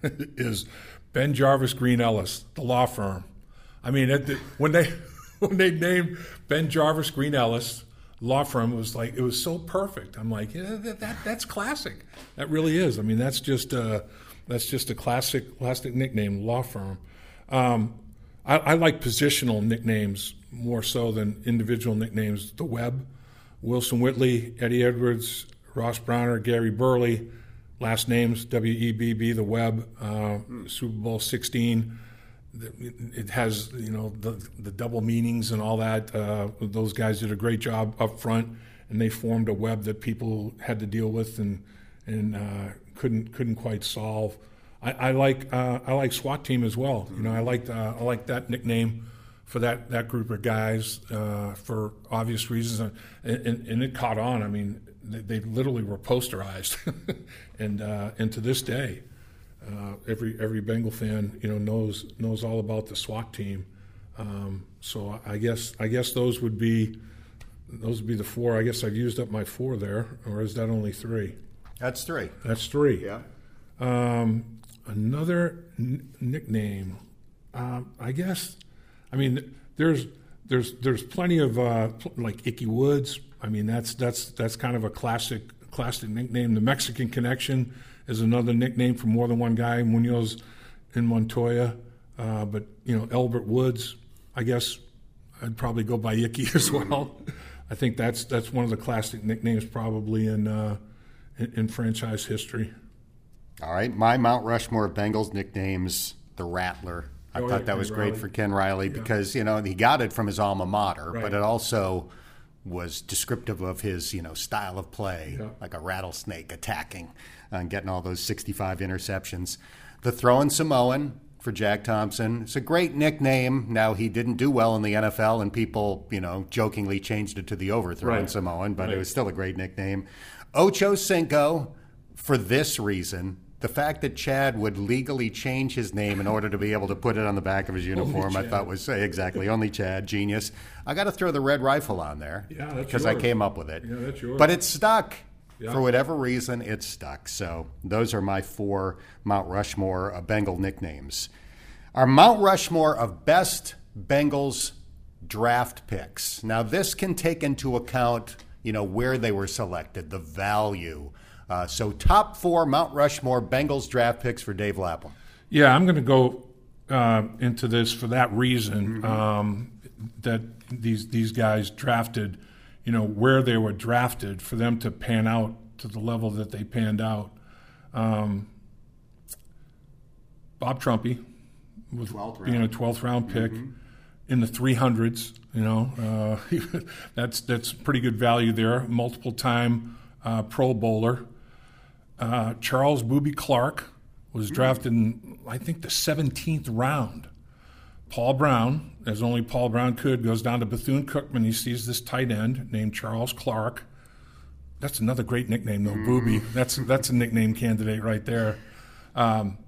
is Ben Jarvis Green Ellis, the law firm. I mean, at the, when they when they named Ben Jarvis Green Ellis law firm, it was like it was so perfect. I'm like, yeah, that, that that's classic. That really is. I mean, that's just. Uh, That's just a classic, classic nickname, law firm. Um, I, I like positional nicknames more so than individual nicknames. The Webb, Wilson Whitley, Eddie Edwards, Ross Browner, Gary Burley, last names, W E B B, The Webb, uh, Super Bowl sixteen. It has, you know, the, the double meanings and all that. Uh, those guys did a great job up front, and they formed a web that people had to deal with and, and uh couldn't couldn't quite solve. I, I like uh, I like SWAT team as well. You know, I liked uh, I like that nickname for that, that group of guys uh, for obvious reasons, and, and, and it caught on. I mean, they, they literally were posterized, and uh, and to this day, uh, every every Bengal fan you know knows knows all about the SWAT team. Um, so I guess I guess those would be those would be the four. I guess I've used up my four there, or is that only three? That's three. That's three. Yeah. Um, another n- nickname, um, I guess. I mean, there's there's there's plenty of uh, pl- like Icky Woods. I mean, that's that's that's kind of a classic classic nickname. The Mexican Connection is another nickname for more than one guy. Munoz and Montoya, uh, but you know, Elbert Woods. I guess I'd probably go by Icky as well. I think that's that's one of the classic nicknames probably in. Uh, in franchise history. All right, my Mount Rushmore of Bengals nicknames, the Rattler. I oh, thought yeah, that Ken was Riley. Great for Ken Riley yeah. because, you know, he got it from his alma mater, right. but it also was descriptive of his, you know, style of play, yeah. like a rattlesnake attacking and getting all those sixty-five interceptions. The Throwing Samoan for Jack Thompson. It's a great nickname. Now, he didn't do well in the N F L, and people, you know, jokingly changed it to the Overthrowing right. Samoan, but right. it was still a great nickname. Ocho Cinco, for this reason, the fact that Chad would legally change his name in order to be able to put it on the back of his uniform, I thought was exactly only Chad, genius. I got to throw the Red Rifle on there because yeah, I came up with it. Yeah, that's yours. But it stuck. Yeah. For whatever reason, it stuck. So those are my four Mount Rushmore uh, Bengal nicknames. Our Mount Rushmore of best Bengals draft picks. Now, this can take into account you know, where they were selected, the value. Uh, so top four Mount Rushmore Bengals draft picks for Dave Lapham. Yeah, I'm going to go uh, into this for that reason, mm-hmm. um, that these these guys drafted you know, where they were drafted for them to pan out to the level that they panned out. Um, Bob Trumpy was being a twelfth round pick mm-hmm. in the three hundreds. You know, uh, that's that's pretty good value there. Multiple time uh, Pro Bowler. Uh, Charles Booby Clark was mm-hmm. drafted in, I think, the seventeenth round. Paul Brown, as only Paul Brown could, goes down to Bethune-Cookman. He sees this tight end named Charles Clark. That's another great nickname, though, mm. Booby. That's that's a nickname candidate right there. Um,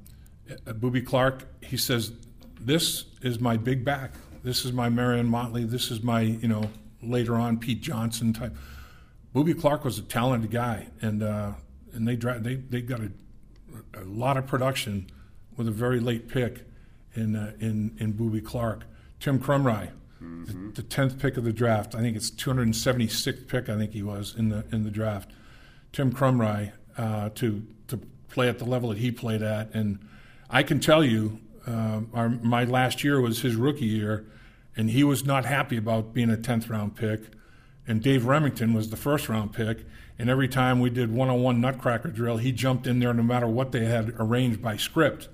Booby Clark, he says, this is my big back. This is my Marion Motley. This is my, you know, later on Pete Johnson type. Booby Clark was a talented guy, and uh, and they dra- they they got a, a lot of production with a very late pick. In, uh, in in Booby Clark. Tim Crumry, mm-hmm. the, the tenth pick of the draft. I think it's two hundred seventy-sixth pick, I think he was, in the in the draft. Tim Crumry, uh, to to play at the level that he played at. And I can tell you, uh, our, my last year was his rookie year, and he was not happy about being a tenth-round pick. And Dave Remington was the first-round pick, and every time we did one-on-one nutcracker drill, he jumped in there no matter what they had arranged by script.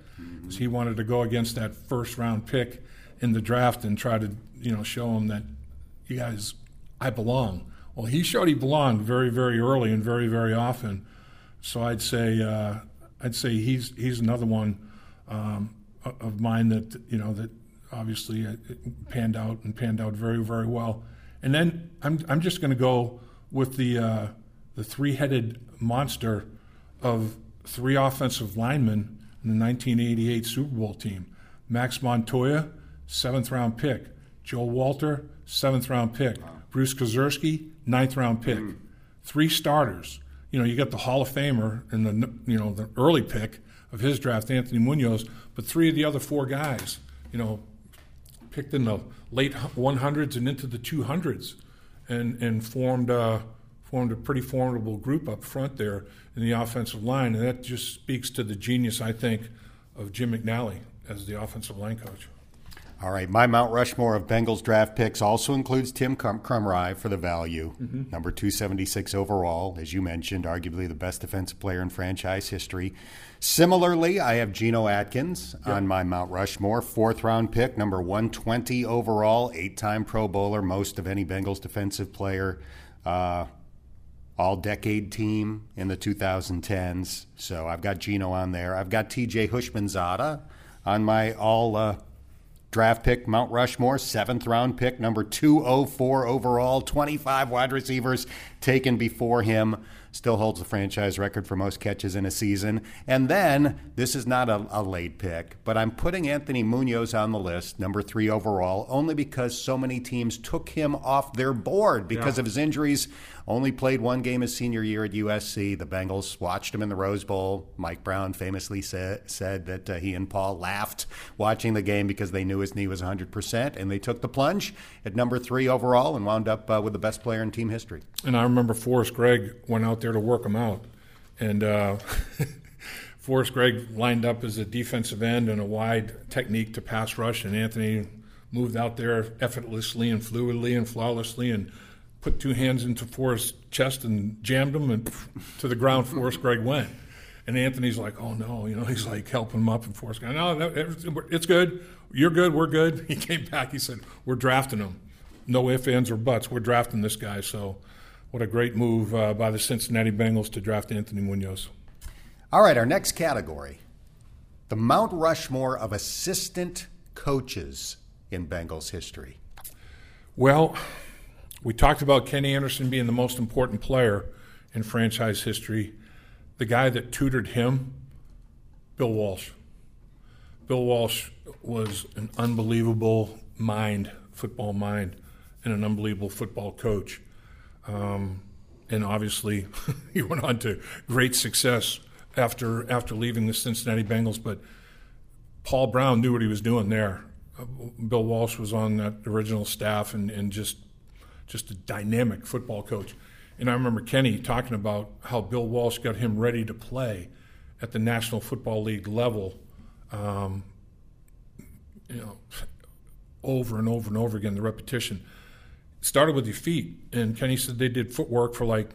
He wanted to go against that first-round pick in the draft and try to, you know, show him that, you guys, I belong. Well, he showed he belonged very, very early and very, very often. So I'd say, uh, I'd say he's he's another one um, of mine that, you know, that obviously panned out and panned out very, very well. And then I'm I'm just going to go with the uh, the three-headed monster of three offensive linemen. In the nineteen eighty-eight Super Bowl team, Max Montoya, seventh-round pick. Joe Walter, seventh-round pick. Wow. Bruce Kozersky, ninth-round pick. Mm. Three starters. You know, you got the Hall of Famer and the, you know, the early pick of his draft, Anthony Munoz, but three of the other four guys, you know, picked in the late hundreds and into the two hundreds, and and formed uh, formed a pretty formidable group up front there in the offensive line, and that just speaks to the genius, I think, of Jim McNally as the offensive line coach. All right, my Mount Rushmore of Bengals draft picks also includes Tim Crumry for the value, mm-hmm. number two seventy-six overall, as you mentioned, arguably the best defensive player in franchise history. Similarly, I have Geno Atkins yep. on my Mount Rushmore, fourth-round pick, number one twenty overall, eight-time Pro Bowler, most of any Bengals defensive player. Uh, All-decade team in the two thousand tens, so I've got Geno on there. I've got T J Hushmanzada on my all-draft uh, pick, Mount Rushmore, seventh-round pick, number two oh four overall, twenty-five wide receivers taken before him, still holds the franchise record for most catches in a season. And then, this is not a, a late pick, but I'm putting Anthony Munoz on the list, number three overall, only because so many teams took him off their board because yeah. of his injuries. Only played one game his senior year at U S C. The Bengals watched him in the Rose Bowl. Mike Brown famously sa- said that uh, he and Paul laughed watching the game because they knew his knee was one hundred percent, and they took the plunge at number three overall and wound up uh, with the best player in team history. And I remember Forrest Gregg went out there to work him out, and uh, Forrest Gregg lined up as a defensive end and a wide technique to pass rush, and Anthony moved out there effortlessly and fluidly and flawlessly and put two hands into Forrest's chest and jammed him, and to the ground Forrest Gregg went. And Anthony's like, oh, no. You know, he's like helping him up, and Forrest Gregg, no, no, it's good. You're good. We're good. He came back. He said, we're drafting him. No ifs, ands, or buts. We're drafting this guy. So what a great move uh, by the Cincinnati Bengals to draft Anthony Munoz. All right, our next category, the Mount Rushmore of assistant coaches in Bengals history. Well, we talked about Ken Anderson being the most important player in franchise history. The guy that tutored him, Bill Walsh. Bill Walsh was an unbelievable mind, football mind, and an unbelievable football coach. Um, and obviously, he went on to great success after after leaving the Cincinnati Bengals. But Paul Brown knew what he was doing there. Bill Walsh was on that original staff and, and just – just a dynamic football coach. And I remember Kenny talking about how Bill Walsh got him ready to play at the National Football League level, um, you know, over and over and over again, the repetition. started with your feet. And Kenny said they did footwork for like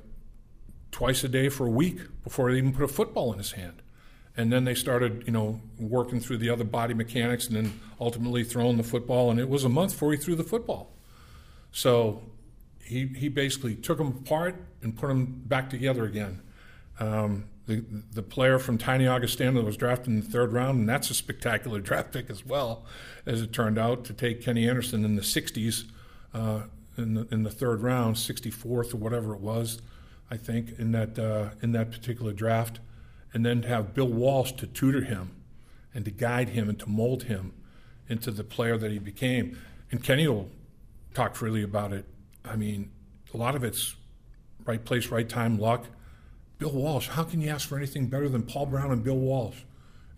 twice a day for a week before they even put a football in his hand. And then they started, you know, working through the other body mechanics and then ultimately throwing the football. And it was a month before he threw the football. So he he basically took them apart and put them back together again. Um, the the player from Tiny Augustana that was drafted in the third round, and that's a spectacular draft pick as well, as it turned out, to take Kenny Anderson in the sixties, uh, in the in the third round, sixty-fourth or whatever it was, I think, in that uh, in that particular draft. And then to have Bill Walsh to tutor him and to guide him and to mold him into the player that he became. And Kenny will talk freely about it. I mean, a lot of it's right place, right time, luck. Bill Walsh, how can you ask for anything better than Paul Brown and Bill Walsh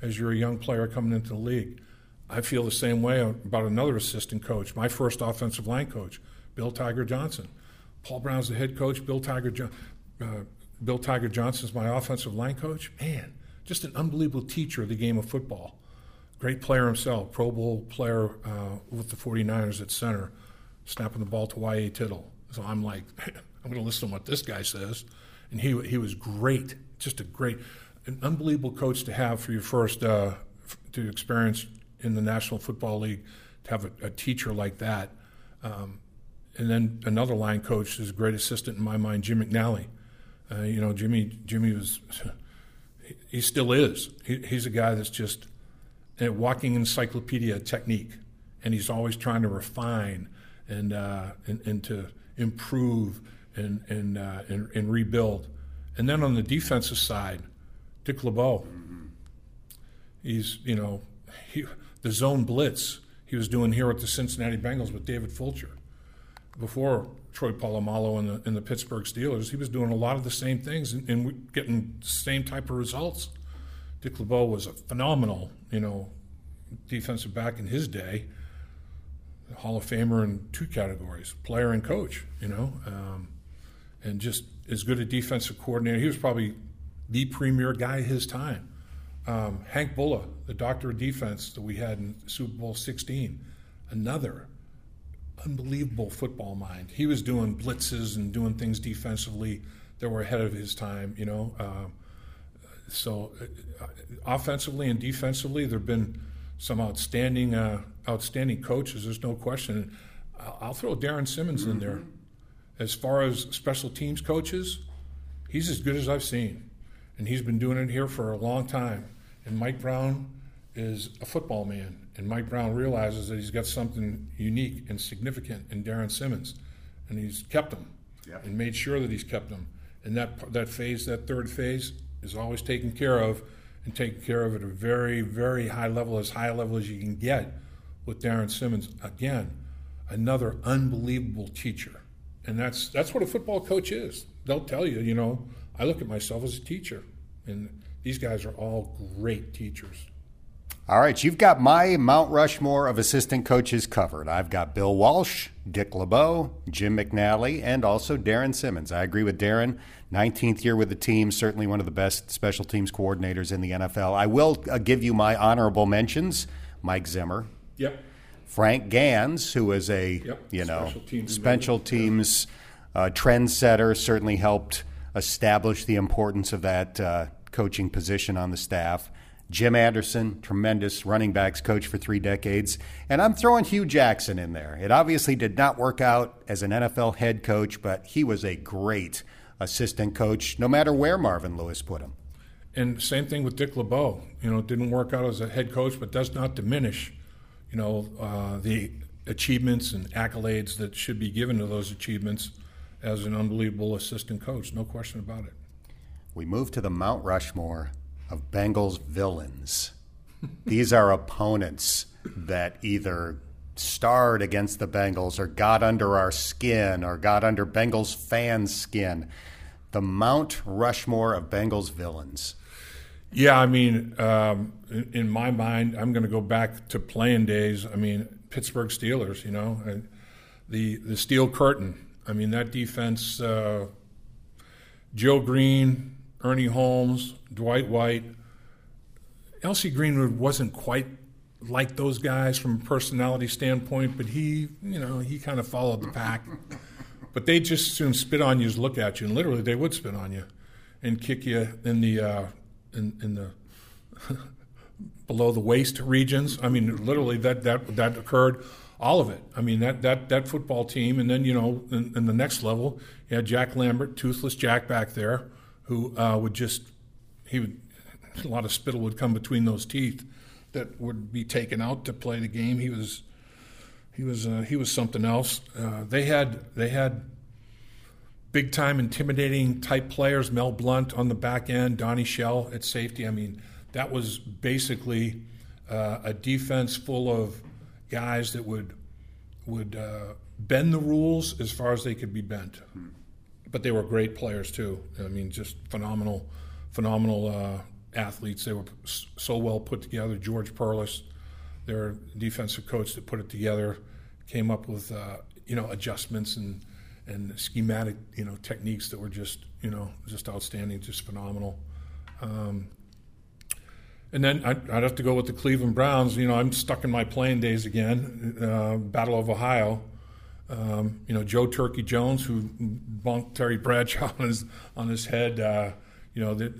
as you're a young player coming into the league? I feel the same way about another assistant coach, my first offensive line coach, Bill Tiger Johnson. Paul Brown's the head coach, Bill Tiger Johnson. Uh, Bill Tiger Johnson's my offensive line coach. Man, just an unbelievable teacher of the game of football. Great player himself, Pro Bowl player uh, with the forty-niners at center, snapping the ball to Y A. Tittle. So I'm like, I'm going to listen to what this guy says. And he he was great, just a great, an unbelievable coach to have for your first uh, f- to experience in the National Football League, to have a, a teacher like that. Um, and then another line coach is a great assistant in my mind, Jim McNally. Uh, you know, Jimmy Jimmy was, he, he still is. He, he's a guy that's just a walking encyclopedia technique, and he's always trying to refine and uh, and, and to improve and and, uh, and and rebuild. And then on the defensive side, Dick LeBeau. Mm-hmm. He's, you know, he, the zone blitz he was doing here at the Cincinnati Bengals with David Fulcher. Before Troy Polamalu and the, and the Pittsburgh Steelers, he was doing a lot of the same things and, and getting the same type of results. Dick LeBeau was a phenomenal, you know, defensive back in his day, Hall of Famer in two categories, player and coach, you know, um, and just as good a defensive coordinator. He was probably the premier guy of his time. Um, Hank Bulla, the doctor of defense that we had in Super Bowl sixteen, another unbelievable football mind. He was doing blitzes and doing things defensively that were ahead of his time, you know. Um, so uh, offensively and defensively, there have been some outstanding uh, outstanding coaches, there's no question. I'll, I'll throw Darren Simmons mm-hmm. in there. As far as special teams coaches, he's as good as I've seen, and he's been doing it here for a long time. And Mike Brown is a football man, and Mike Brown realizes that he's got something unique and significant in Darren Simmons, and he's kept him yeah. and made sure that he's kept him. And that that phase, that third phase, is always taken care of, and taken care of at a very, very high level, as high a level as you can get with Darren Simmons. Again, another unbelievable teacher. And that's that's what a football coach is. They'll tell you, you know, I look at myself as a teacher, and these guys are all great teachers. All right, you've got my Mount Rushmore of assistant coaches covered. I've got Bill Walsh, Dick LeBeau, Jim McNally, and also Darren Simmons. I agree with Darren. nineteenth year with the team, certainly one of the best special teams coordinators in the N F L. I will uh, give you my honorable mentions. Mike Zimmer. Yep. Frank Ganz, who is a, yep. you know, special teams, special teams uh, trendsetter, certainly helped establish the importance of that uh, coaching position on the staff. Jim Anderson, tremendous running backs coach for three decades. And I'm throwing Hugh Jackson in there. It obviously did not work out as an N F L head coach, but he was a great assistant coach no matter where Marvin Lewis put him. And same thing with Dick LeBeau. You know, didn't work out as a head coach, but does not diminish, you know, uh, the achievements and accolades that should be given to those achievements as an unbelievable assistant coach. No question about it. We move to the Mount Rushmore of Bengals villains. These are opponents that either starred against the Bengals or got under our skin or got under Bengals fans' skin. The Mount Rushmore of Bengals villains. Yeah, I mean, um, in, in my mind, I'm going to go back to playing days. I mean, Pittsburgh Steelers, you know, and the, the steel curtain. I mean, that defense, uh, Joe Green, Ernie Holmes, Dwight White. L C Greenwood wasn't quite like those guys from a personality standpoint, but he, you know, he kind of followed the pack. But they just soon spit on you, look at you, and literally they would spit on you and kick you in the uh, in, in the below the waist regions. I mean, literally that that that occurred. All of it. I mean, that that that football team, and then, you know, in, in the next level, you had Jack Lambert, Toothless Jack back there, who uh, would just he would a lot of spittle would come between those teeth that would be taken out to play the game. He was he was uh, he was something else. Uh, they had they had big time intimidating type players. Mel Blunt on the back end, Donnie Shell at safety. I mean, that was basically uh, a defense full of guys that would would uh, bend the rules as far as they could be bent, but they were great players too. I mean, just phenomenal, phenomenal uh, athletes. They were so well put together. George Perlis, their defensive coach that put it together, came up with uh, you know adjustments and and schematic you know techniques that were just you know just outstanding, just phenomenal. Um, And then I'd, I'd have to go with the Cleveland Browns. You know, I'm stuck in my playing days again, uh, Battle of Ohio. Um, you know, Joe Turkey Jones, who bunked Terry Bradshaw on his, on his head. Uh, you know, that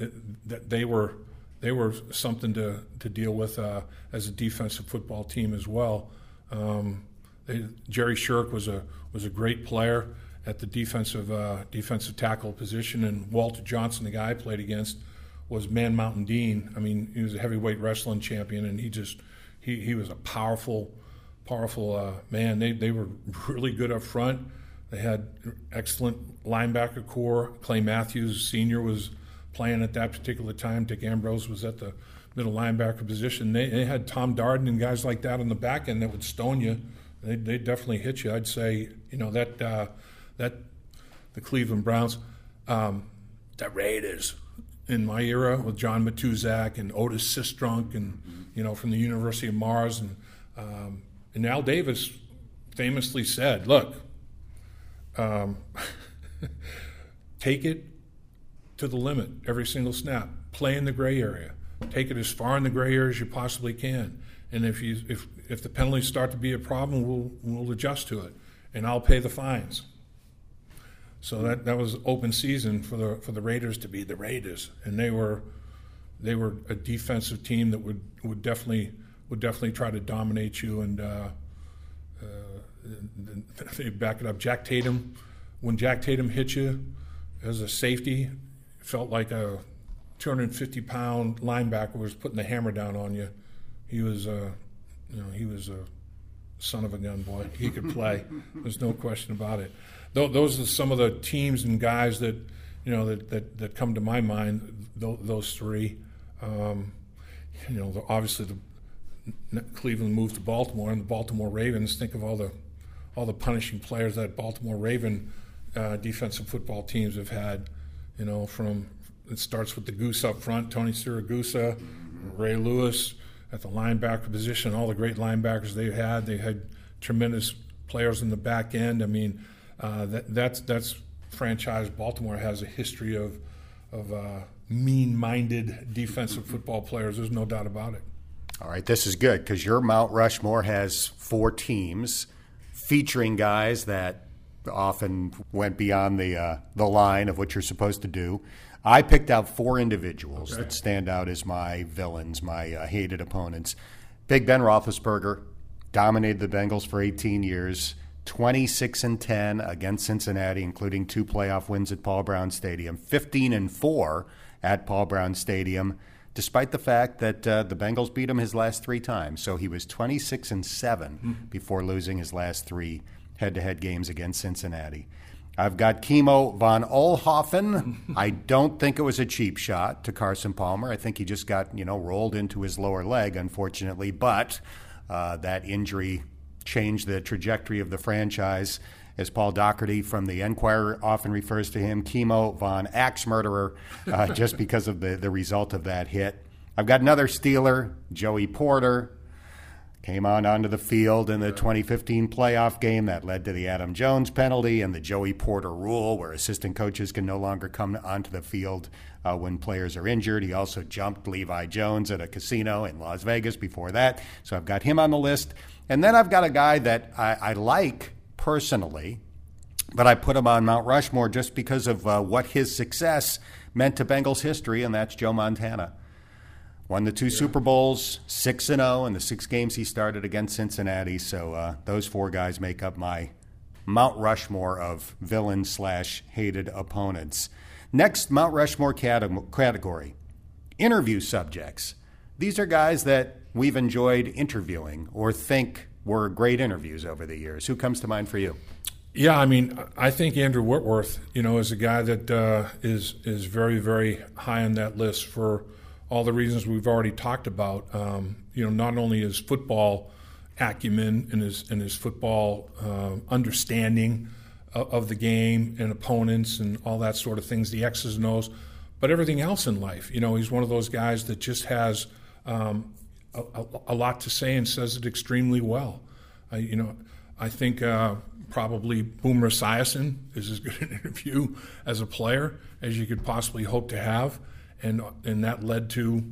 they, they were they were something to, to deal with uh, as a defensive football team as well. Um, they, Jerry Shirk was a was a great player at the defensive uh, defensive tackle position, and Walter Johnson, the guy I played against, was Man Mountain Dean. I mean, he was a heavyweight wrestling champion, and he just he, he was a powerful, powerful uh, man. They they were really good up front. They had excellent linebacker core. Clay Matthews Senior was playing at that particular time. Dick Ambrose was at the middle linebacker position. They, they had Tom Darden and guys like that on the back end that would stone you. They they definitely hit you. I'd say you know that uh, that the Cleveland Browns, um, the Raiders. In my era, with John Matuzak and Otis Sistrunk, and you know from the University of Mars, and um, and Al Davis famously said, "Look, um, take it to the limit every single snap. Play in the gray area. Take it as far in the gray area as you possibly can. And if you if if the penalties start to be a problem, we'll we'll adjust to it, and I'll pay the fines." So that, that was open season for the for the Raiders to be the Raiders, and they were they were a defensive team that would, would definitely would definitely try to dominate you, and uh, uh, they back it up. Jack Tatum, when Jack Tatum hit you as a safety, it felt like a two hundred fifty pound linebacker was putting the hammer down on you. He was uh, you know he was a son of a gun, boy. He could play. There's no question about it. Those are some of the teams and guys that you know that, that, that come to my mind. Those three, um, you know, obviously the Cleveland moved to Baltimore, and the Baltimore Ravens. Think of all the all the punishing players that Baltimore Raven uh, defensive football teams have had. You know, from it starts with the Goose up front, Tony Siragusa, Ray Lewis at the linebacker position. All the great linebackers they had. They had tremendous players in the back end. I mean. Uh, that, that's that's franchise. Baltimore has a history of of uh, mean-minded defensive football players. There's no doubt about it. All right, this is good because your Mount Rushmore has four teams featuring guys that often went beyond the uh, the line of what you're supposed to do. I picked out four individuals okay. that stand out as my villains, my uh, hated opponents. Big Ben Roethlisberger dominated the Bengals for eighteen years. twenty-six and ten against Cincinnati, including two playoff wins at Paul Brown Stadium, fifteen and four at Paul Brown Stadium, despite the fact that uh, the Bengals beat him his last three times. So he was twenty-six and seven mm. before losing his last three head-to-head games against Cincinnati. I've got Kimo von Olhoffen. I don't think it was a cheap shot to Carson Palmer. I think he just got, you know, rolled into his lower leg, unfortunately, but uh, that injury changed the trajectory of the franchise, as Paul Doherty from the Enquirer often refers to him, Kimo von Axe Murderer, uh, just because of the, the result of that hit. I've got another Steeler, Joey Porter. came on onto the field in the twenty fifteen playoff game. That led to the Adam Jones penalty and the Joey Porter rule, where assistant coaches can no longer come onto the field uh, when players are injured. He also jumped Levi Jones at a casino in Las Vegas before that. So I've got him on the list. And then I've got a guy that I, I like personally, but I put him on Mount Rushmore just because of uh, what his success meant to Bengals history, and that's Joe Montana. Won the two yeah. Super Bowls, six and oh, in the six games he started against Cincinnati. So uh, those four guys make up my Mount Rushmore of villains slash hated opponents. Next Mount Rushmore category, interview subjects. These are guys that we've enjoyed interviewing or think were great interviews over the years. Who comes to mind for you? Yeah, I mean, I think Andrew Whitworth, you know, is a guy that uh, is is very, very high on that list for all the reasons we've already talked about. Um, you know, not only his football acumen and his and his football uh, understanding of, of the game and opponents and all that sort of things, the X's and O's, but everything else in life. You know, he's one of those guys that just has um, a, a, a lot to say and says it extremely well. Uh, you know, I think. Uh, Probably Boomer Esiason is as good an interview as a player as you could possibly hope to have, and and that led to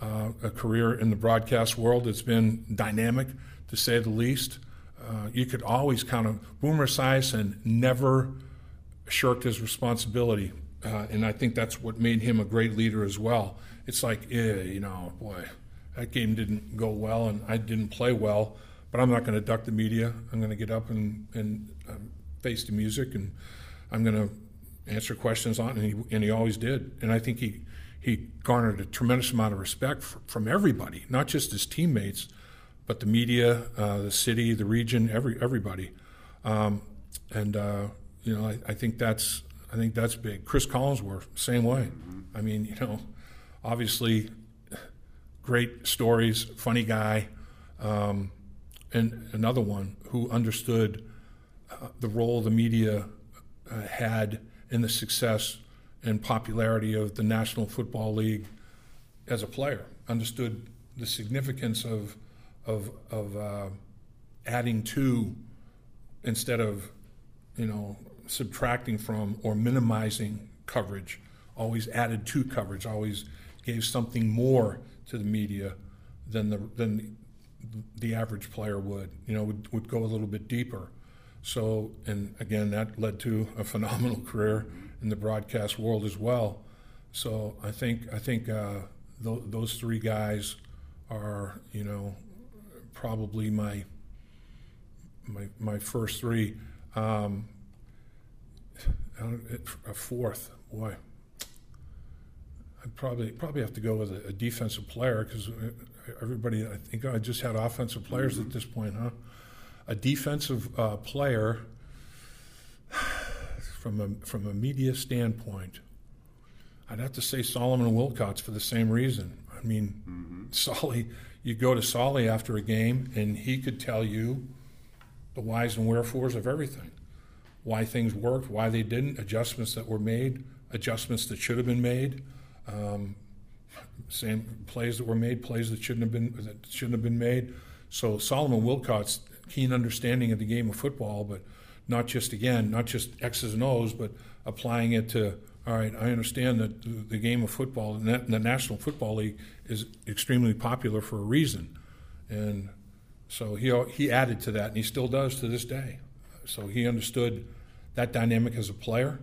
uh, a career in the broadcast world that's been dynamic, to say the least. Uh, you could always count on Boomer Esiason, never shirked his responsibility, uh, and I think that's what made him a great leader as well. It's like, eh, you know, boy, that game didn't go well, and I didn't play well. But I'm not going to duck the media. I'm going to get up and, and um, face the music, and I'm going to answer questions on it, and he, and he always did. And I think he, he garnered a tremendous amount of respect for, from everybody, not just his teammates, but the media, uh, the city, the region, every everybody. Um, and, uh, you know, I, I think that's I think that's big. Chris Collinsworth, same way. I mean, you know, obviously great stories, funny guy. Um And another one who understood uh, the role the media uh, had in the success and popularity of the National Football League as a player, understood the significance of of of uh, adding to instead of, you know, subtracting from or minimizing coverage. Always added to coverage. Always gave something more to the media than the than. The, the average player would, you know, would, would go a little bit deeper. So, and again, that led to a phenomenal career in the broadcast world as well. So I think I think uh, th- those three guys are, you know, probably my my my first three. Um, a fourth, boy, I'd probably probably have to go with a, a defensive player because. Everybody, I think I just had offensive players at this point, huh? A defensive uh, player, from a from a media standpoint, I'd have to say Solomon Wilcots for the same reason. I mean, mm-hmm. Solly, you go to Solly after a game, and he could tell you the whys and wherefores of everything, why things worked, why they didn't, adjustments that were made, adjustments that should have been made. Um, Same plays that were made, plays that shouldn't have been that shouldn't have been made. So Solomon Wilcott's keen understanding of the game of football, but not just again, not just X's and O's, but applying it to all right. I understand that the game of football and the National Football League is extremely popular for a reason, and so he he added to that, and he still does to this day. So he understood that dynamic as a player.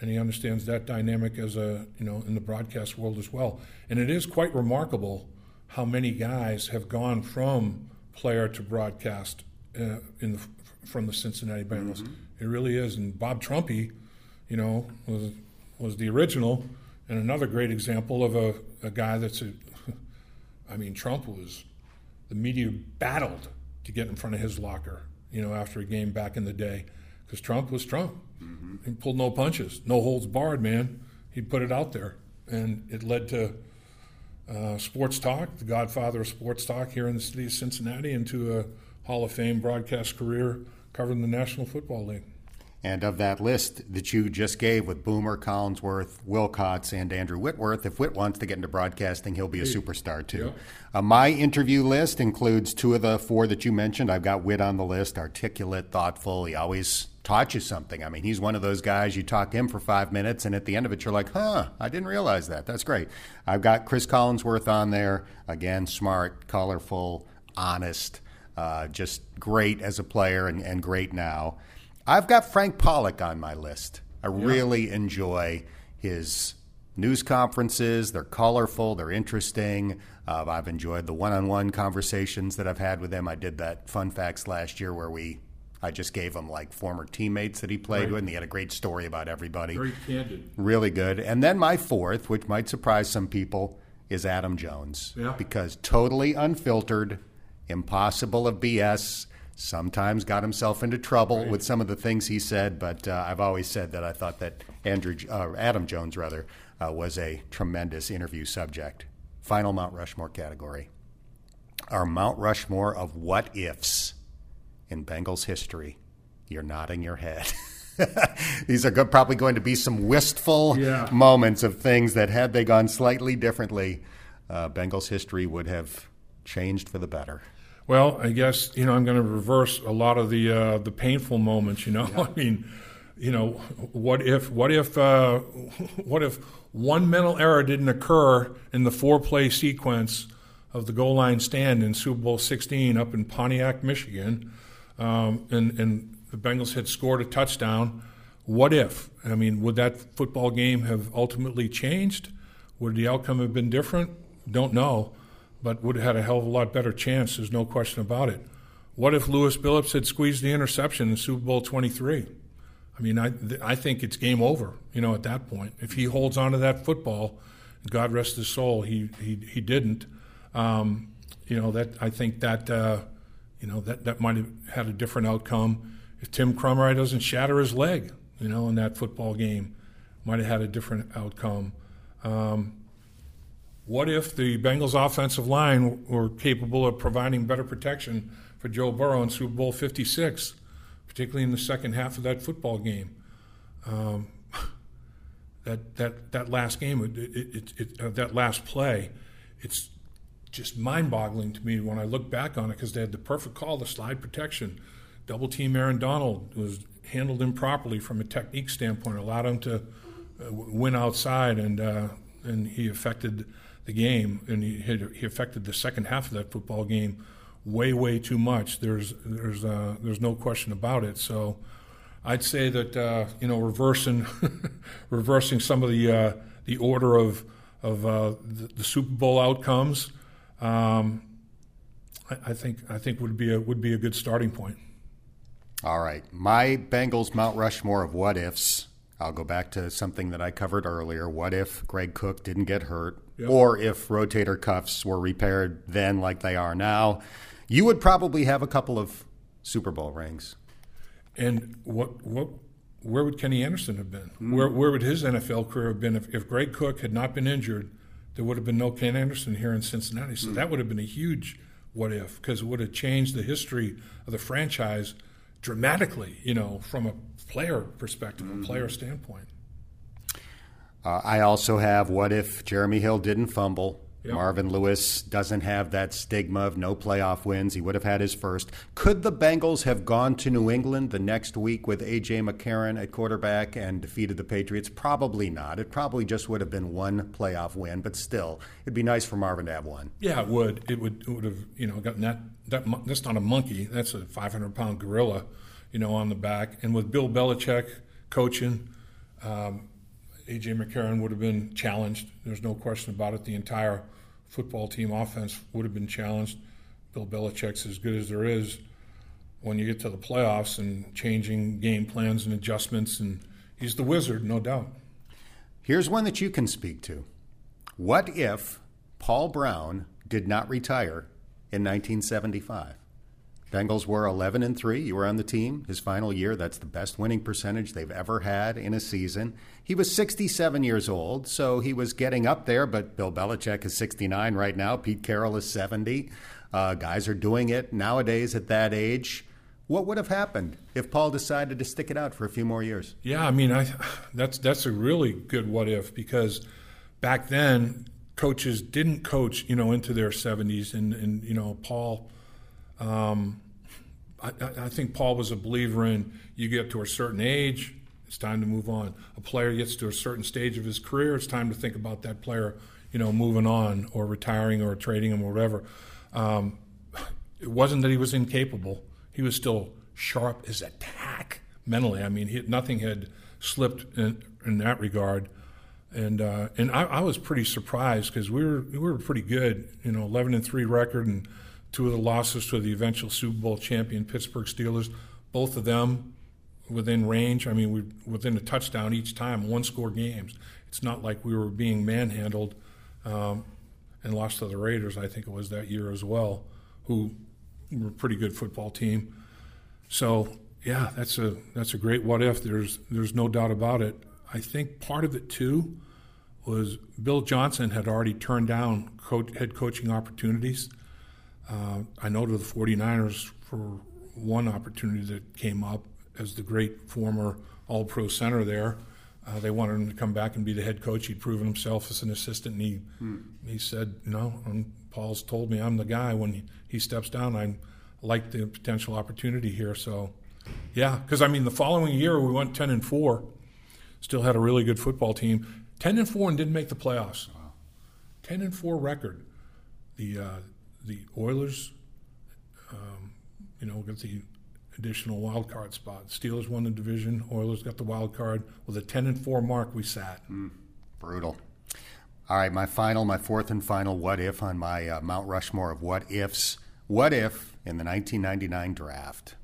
And he understands that dynamic as a, you know, in the broadcast world as well. And it is quite remarkable how many guys have gone from player to broadcast uh, in the, from the Cincinnati Bengals. Mm-hmm. It really is. And Bob Trumpy, you know, was was the original and another great example of a, a guy that's a. I mean, Trump was the media battled to get in front of his locker, you know, after a game back in the day. Because Trump was Trump. Mm-hmm. He pulled no punches, no holds barred, man. He put it out there. And it led to uh, sports talk, the godfather of sports talk here in the city of Cincinnati, into a Hall of Fame broadcast career covering the National Football League. And of that list that you just gave with Boomer, Collinsworth, Wilcox, and Andrew Whitworth, if Whit wants to get into broadcasting, he'll be a superstar too. Yep. Uh, my interview list includes two of the four that you mentioned. I've got Whit on the list, articulate, thoughtful. He always taught you something. I mean, he's one of those guys, you talk to him for five minutes, and at the end of it, you're like, huh, I didn't realize that. That's great. I've got Chris Collinsworth on there. Again, smart, colorful, honest, uh, just great as a player and, and great now. I've got Frank Pollock on my list. I yeah. really enjoy his news conferences. They're colorful. They're interesting. Uh, I've enjoyed the one-on-one conversations that I've had with him. I did that Fun Facts last year where we I just gave him, like, former teammates that he played right. with, and he had a great story about everybody. Very candid. Really good. And then my fourth, which might surprise some people, is Adam Jones. Yeah. Because totally unfiltered, impossible of B S, sometimes got himself into trouble right. with some of the things he said, but uh, I've always said that I thought that Andrew uh, Adam Jones rather uh, was a tremendous interview subject. Final Mount Rushmore category. Our Mount Rushmore of what ifs in Bengals history. You're nodding your head. These are go- probably going to be some wistful yeah. moments of things that had they gone slightly differently, uh, Bengals history would have changed for the better. Well, I guess, you know, I'm going to reverse a lot of the uh, the painful moments, you know. Yeah. I mean, you know, what if what if uh, what if one mental error didn't occur in the four-play sequence of the goal line stand in Super Bowl sixteen up in Pontiac, Michigan, um, and, and the Bengals had scored a touchdown? What if? I mean, would that football game have ultimately changed? Would the outcome have been different? Don't know. But would have had a hell of a lot better chance. There's no question about it. What if Lewis Phillips had squeezed the interception in Super Bowl twenty-three? I mean, I th- I think it's game over, you know, at that point. If he holds on to that football, God rest his soul, he he, he didn't. Um, you know, that I think that, uh, you know, that, that might have had a different outcome. If Tim Crumright doesn't shatter his leg, you know, in that football game, might have had a different outcome. Um What if the Bengals' offensive line were capable of providing better protection for Joe Burrow in Super Bowl fifty-six, particularly in the second half of that football game? Um, that that that last game, it, it, it, uh, that last play, it's just mind-boggling to me when I look back on it because they had the perfect call, the slide protection. Double-team Aaron Donald was handled improperly from a technique standpoint, allowed him to uh, win outside, and uh, and he affected – the game, and he, he affected the second half of that football game way, way too much. There's there's uh, there's no question about it. So I'd say that, uh, you know, reversing reversing some of the uh, the order of of uh, the, the Super Bowl outcomes, um, I, I think I think would be a, would be a good starting point. All right, my Bengals Mount Rushmore of what ifs. I'll go back to something that I covered earlier. What if Greg Cook didn't get hurt? Yep. Or if rotator cuffs were repaired then like they are now, you would probably have a couple of Super Bowl rings. And what what where would Kenny Anderson have been? Mm. Where where would his N F L career have been if, if Greg Cook had not been injured? There would have been no Ken Anderson here in Cincinnati. So mm. that would have been a huge what if, because it would have changed the history of the franchise dramatically, you know, from a player perspective, mm. a player standpoint. Uh, I also have what if Jeremy Hill didn't fumble. Yep. Marvin Lewis doesn't have that stigma of no playoff wins. He would have had his first. Could the Bengals have gone to New England the next week with A J. McCarron at quarterback and defeated the Patriots? Probably not. It probably just would have been one playoff win, but still, it'd be nice for Marvin to have one. Yeah, it would. It would. It would have. You know, gotten that. That that's not a monkey. That's a five hundred pound gorilla, you know, on the back. And with Bill Belichick coaching. Um, A J. McCarron would have been challenged. There's no question about it. The entire football team offense would have been challenged. Bill Belichick's as good as there is. When you get to the playoffs and changing game plans and adjustments, and he's the wizard, no doubt. Here's one that you can speak to. What if Paul Brown did not retire in nineteen seventy-five? Bengals were eleven and three. You were on the team his final year. That's the best winning percentage they've ever had in a season. He was sixty-seven years old, so he was getting up there, but Bill Belichick is sixty-nine right now. Pete Carroll is seventy. Uh, guys are doing it nowadays at that age. What would have happened if Paul decided to stick it out for a few more years? Yeah, I mean, I, that's that's a really good what if, because back then coaches didn't coach, you know, into their seventies, and, and you know, Paul, um, I, I think Paul was a believer in, you get to a certain age, it's time to move on. A player gets to a certain stage of his career, it's time to think about that player, you know, moving on or retiring or trading him or whatever. Um, it wasn't that he was incapable. He was still sharp as a tack mentally. I mean, he, nothing had slipped in, in that regard. And uh, and I, I was pretty surprised, because we were we were pretty good, you know, eleven and three record, and two of the losses to the eventual Super Bowl champion Pittsburgh Steelers, both of them within range. I mean, we within a touchdown each time, one-score games. It's not like we were being manhandled, um, and lost to the Raiders, I think it was that year as well, who were a pretty good football team. So yeah, that's a that's a great what if. There's there's no doubt about it. I think part of it too was Bill Johnson had already turned down coach, head coaching opportunities. Uh, I know to the forty-niners for one opportunity that came up as the great former All-Pro center there. Uh, they wanted him to come back and be the head coach. He'd proven himself as an assistant, and he hmm. he said, no, I'm, Paul's told me I'm the guy. When he, he steps down, I like the potential opportunity here. So, yeah, because, I mean, the following year we went ten and four, still had a really good football team. ten and four and didn't make the playoffs. Wow. ten and four record. The uh, the Oilers, um, you know, got the additional wild card spot. Steelers won the division. Oilers got the wild card. With a ten and four mark, we sat. Mm, brutal. All right, my final, my fourth and final what if on my uh, Mount Rushmore of what ifs. What if in the nineteen ninety-nine draft,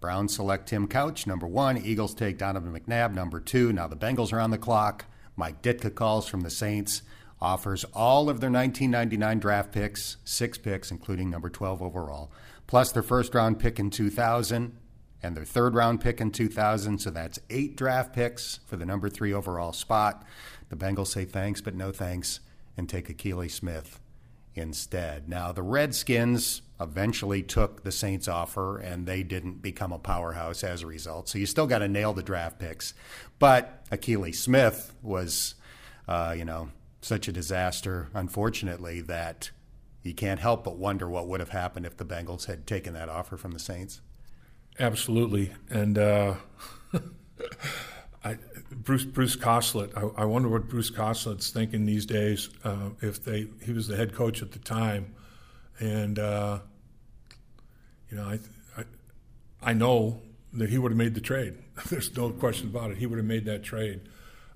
Browns select Tim Couch, number one. Eagles take Donovan McNabb, number two. Now the Bengals are on the clock. Mike Ditka calls from the Saints, offers all of their nineteen ninety-nine draft picks, six picks, including number twelve overall, plus their first-round pick in two thousand and their third-round pick in two thousand, so that's eight draft picks for the number three overall spot. The Bengals say thanks, but no thanks, and take Akili Smith instead. Now, the Redskins eventually took the Saints' offer, and they didn't become a powerhouse as a result, so you still got to nail the draft picks. But Akili Smith was, uh, you know, such a disaster, unfortunately, that you can't help but wonder what would have happened if the Bengals had taken that offer from the Saints. Absolutely. And uh, I, Bruce Bruce Coslett, I, I wonder what Bruce Coslett's thinking these days. Uh, if they, he was the head coach at the time. And, uh, you know, I, I I know that he would have made the trade. There's no question about it. He would have made that trade.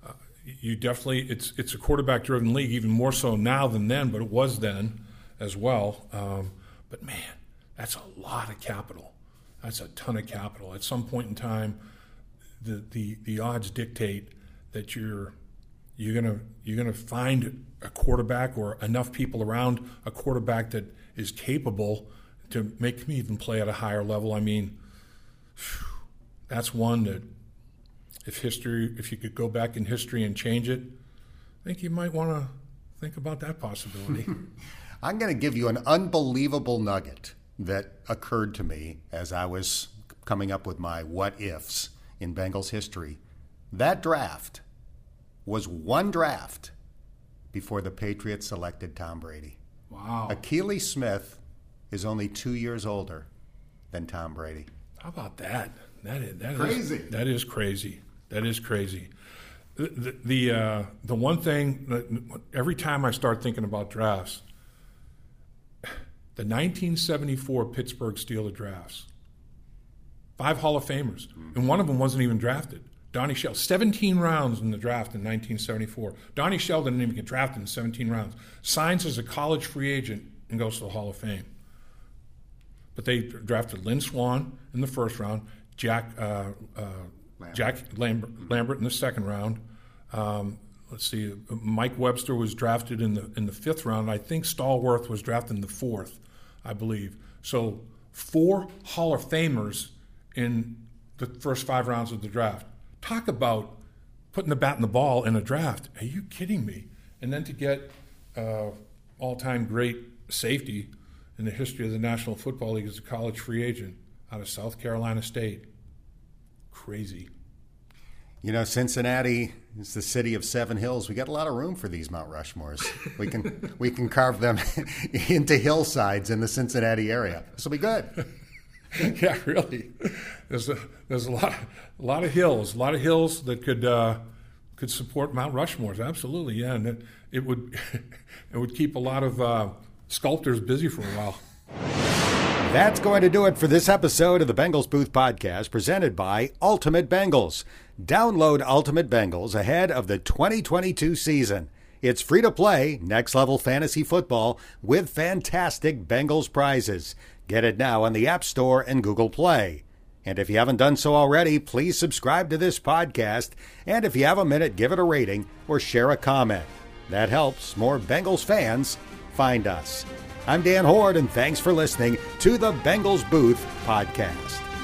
Uh, you definitely – it's it's a quarterback-driven league, even more so now than then, but it was then as well. Um, but, man, that's a lot of capital. That's a ton of capital. At some point in time, the the, the odds dictate that you're you're gonna you're gonna find a quarterback or enough people around a quarterback that is capable to make him even play at a higher level. I mean, that's one that if history if you could go back in history and change it, I think you might want to think about that possibility. I'm going to give you an unbelievable nugget that occurred to me as I was coming up with my what-ifs in Bengals history. That draft was one draft before the Patriots selected Tom Brady. Wow. Akili Smith is only two years older than Tom Brady. How about that? That is that crazy. Is, that is crazy. That is crazy. The, the, the, uh, the one thing, that every time I start thinking about drafts, the nineteen seventy-four Pittsburgh Steelers drafts, five Hall of Famers, mm-hmm. and one of them wasn't even drafted. Donnie Shell, seventeen rounds in the draft in nineteen seventy-four. Donnie Shell didn't even get drafted in seventeen rounds. Signs as a college free agent and goes to the Hall of Fame. But they drafted Lynn Swann in the first round, Jack uh, uh, Lambert. Jack Lambert, mm-hmm. Lambert in the second round. Um, Let's see. Mike Webster was drafted in the in the fifth round. I think Stallworth was drafted in the fourth, I believe. So four Hall of Famers in the first five rounds of the draft. Talk about putting the bat and the ball in a draft. Are you kidding me? And then to get uh, all-time great safety in the history of the National Football League as a college free agent. out of South Carolina State. Crazy. You know, Cincinnati is the city of seven hills. We got a lot of room for these Mount Rushmores. We can we can carve them into hillsides in the Cincinnati area. This will be good. Yeah, really. There's a, there's a lot a lot of hills, a lot of hills that could uh, could support Mount Rushmores. Absolutely, yeah, and it, it would it would keep a lot of uh, sculptors busy for a while. That's going to do it for this episode of the Bengals Booth Podcast, presented by Ultimate Bengals. Download Ultimate Bengals ahead of the twenty twenty-two season. It's free to play, next-level fantasy football with fantastic Bengals prizes. Get it now on the App Store and Google Play. And if you haven't done so already, please subscribe to this podcast. And if you have a minute, give it a rating or share a comment. That helps more Bengals fans find us. I'm Dan Horde, and thanks for listening to the Bengals Booth Podcast.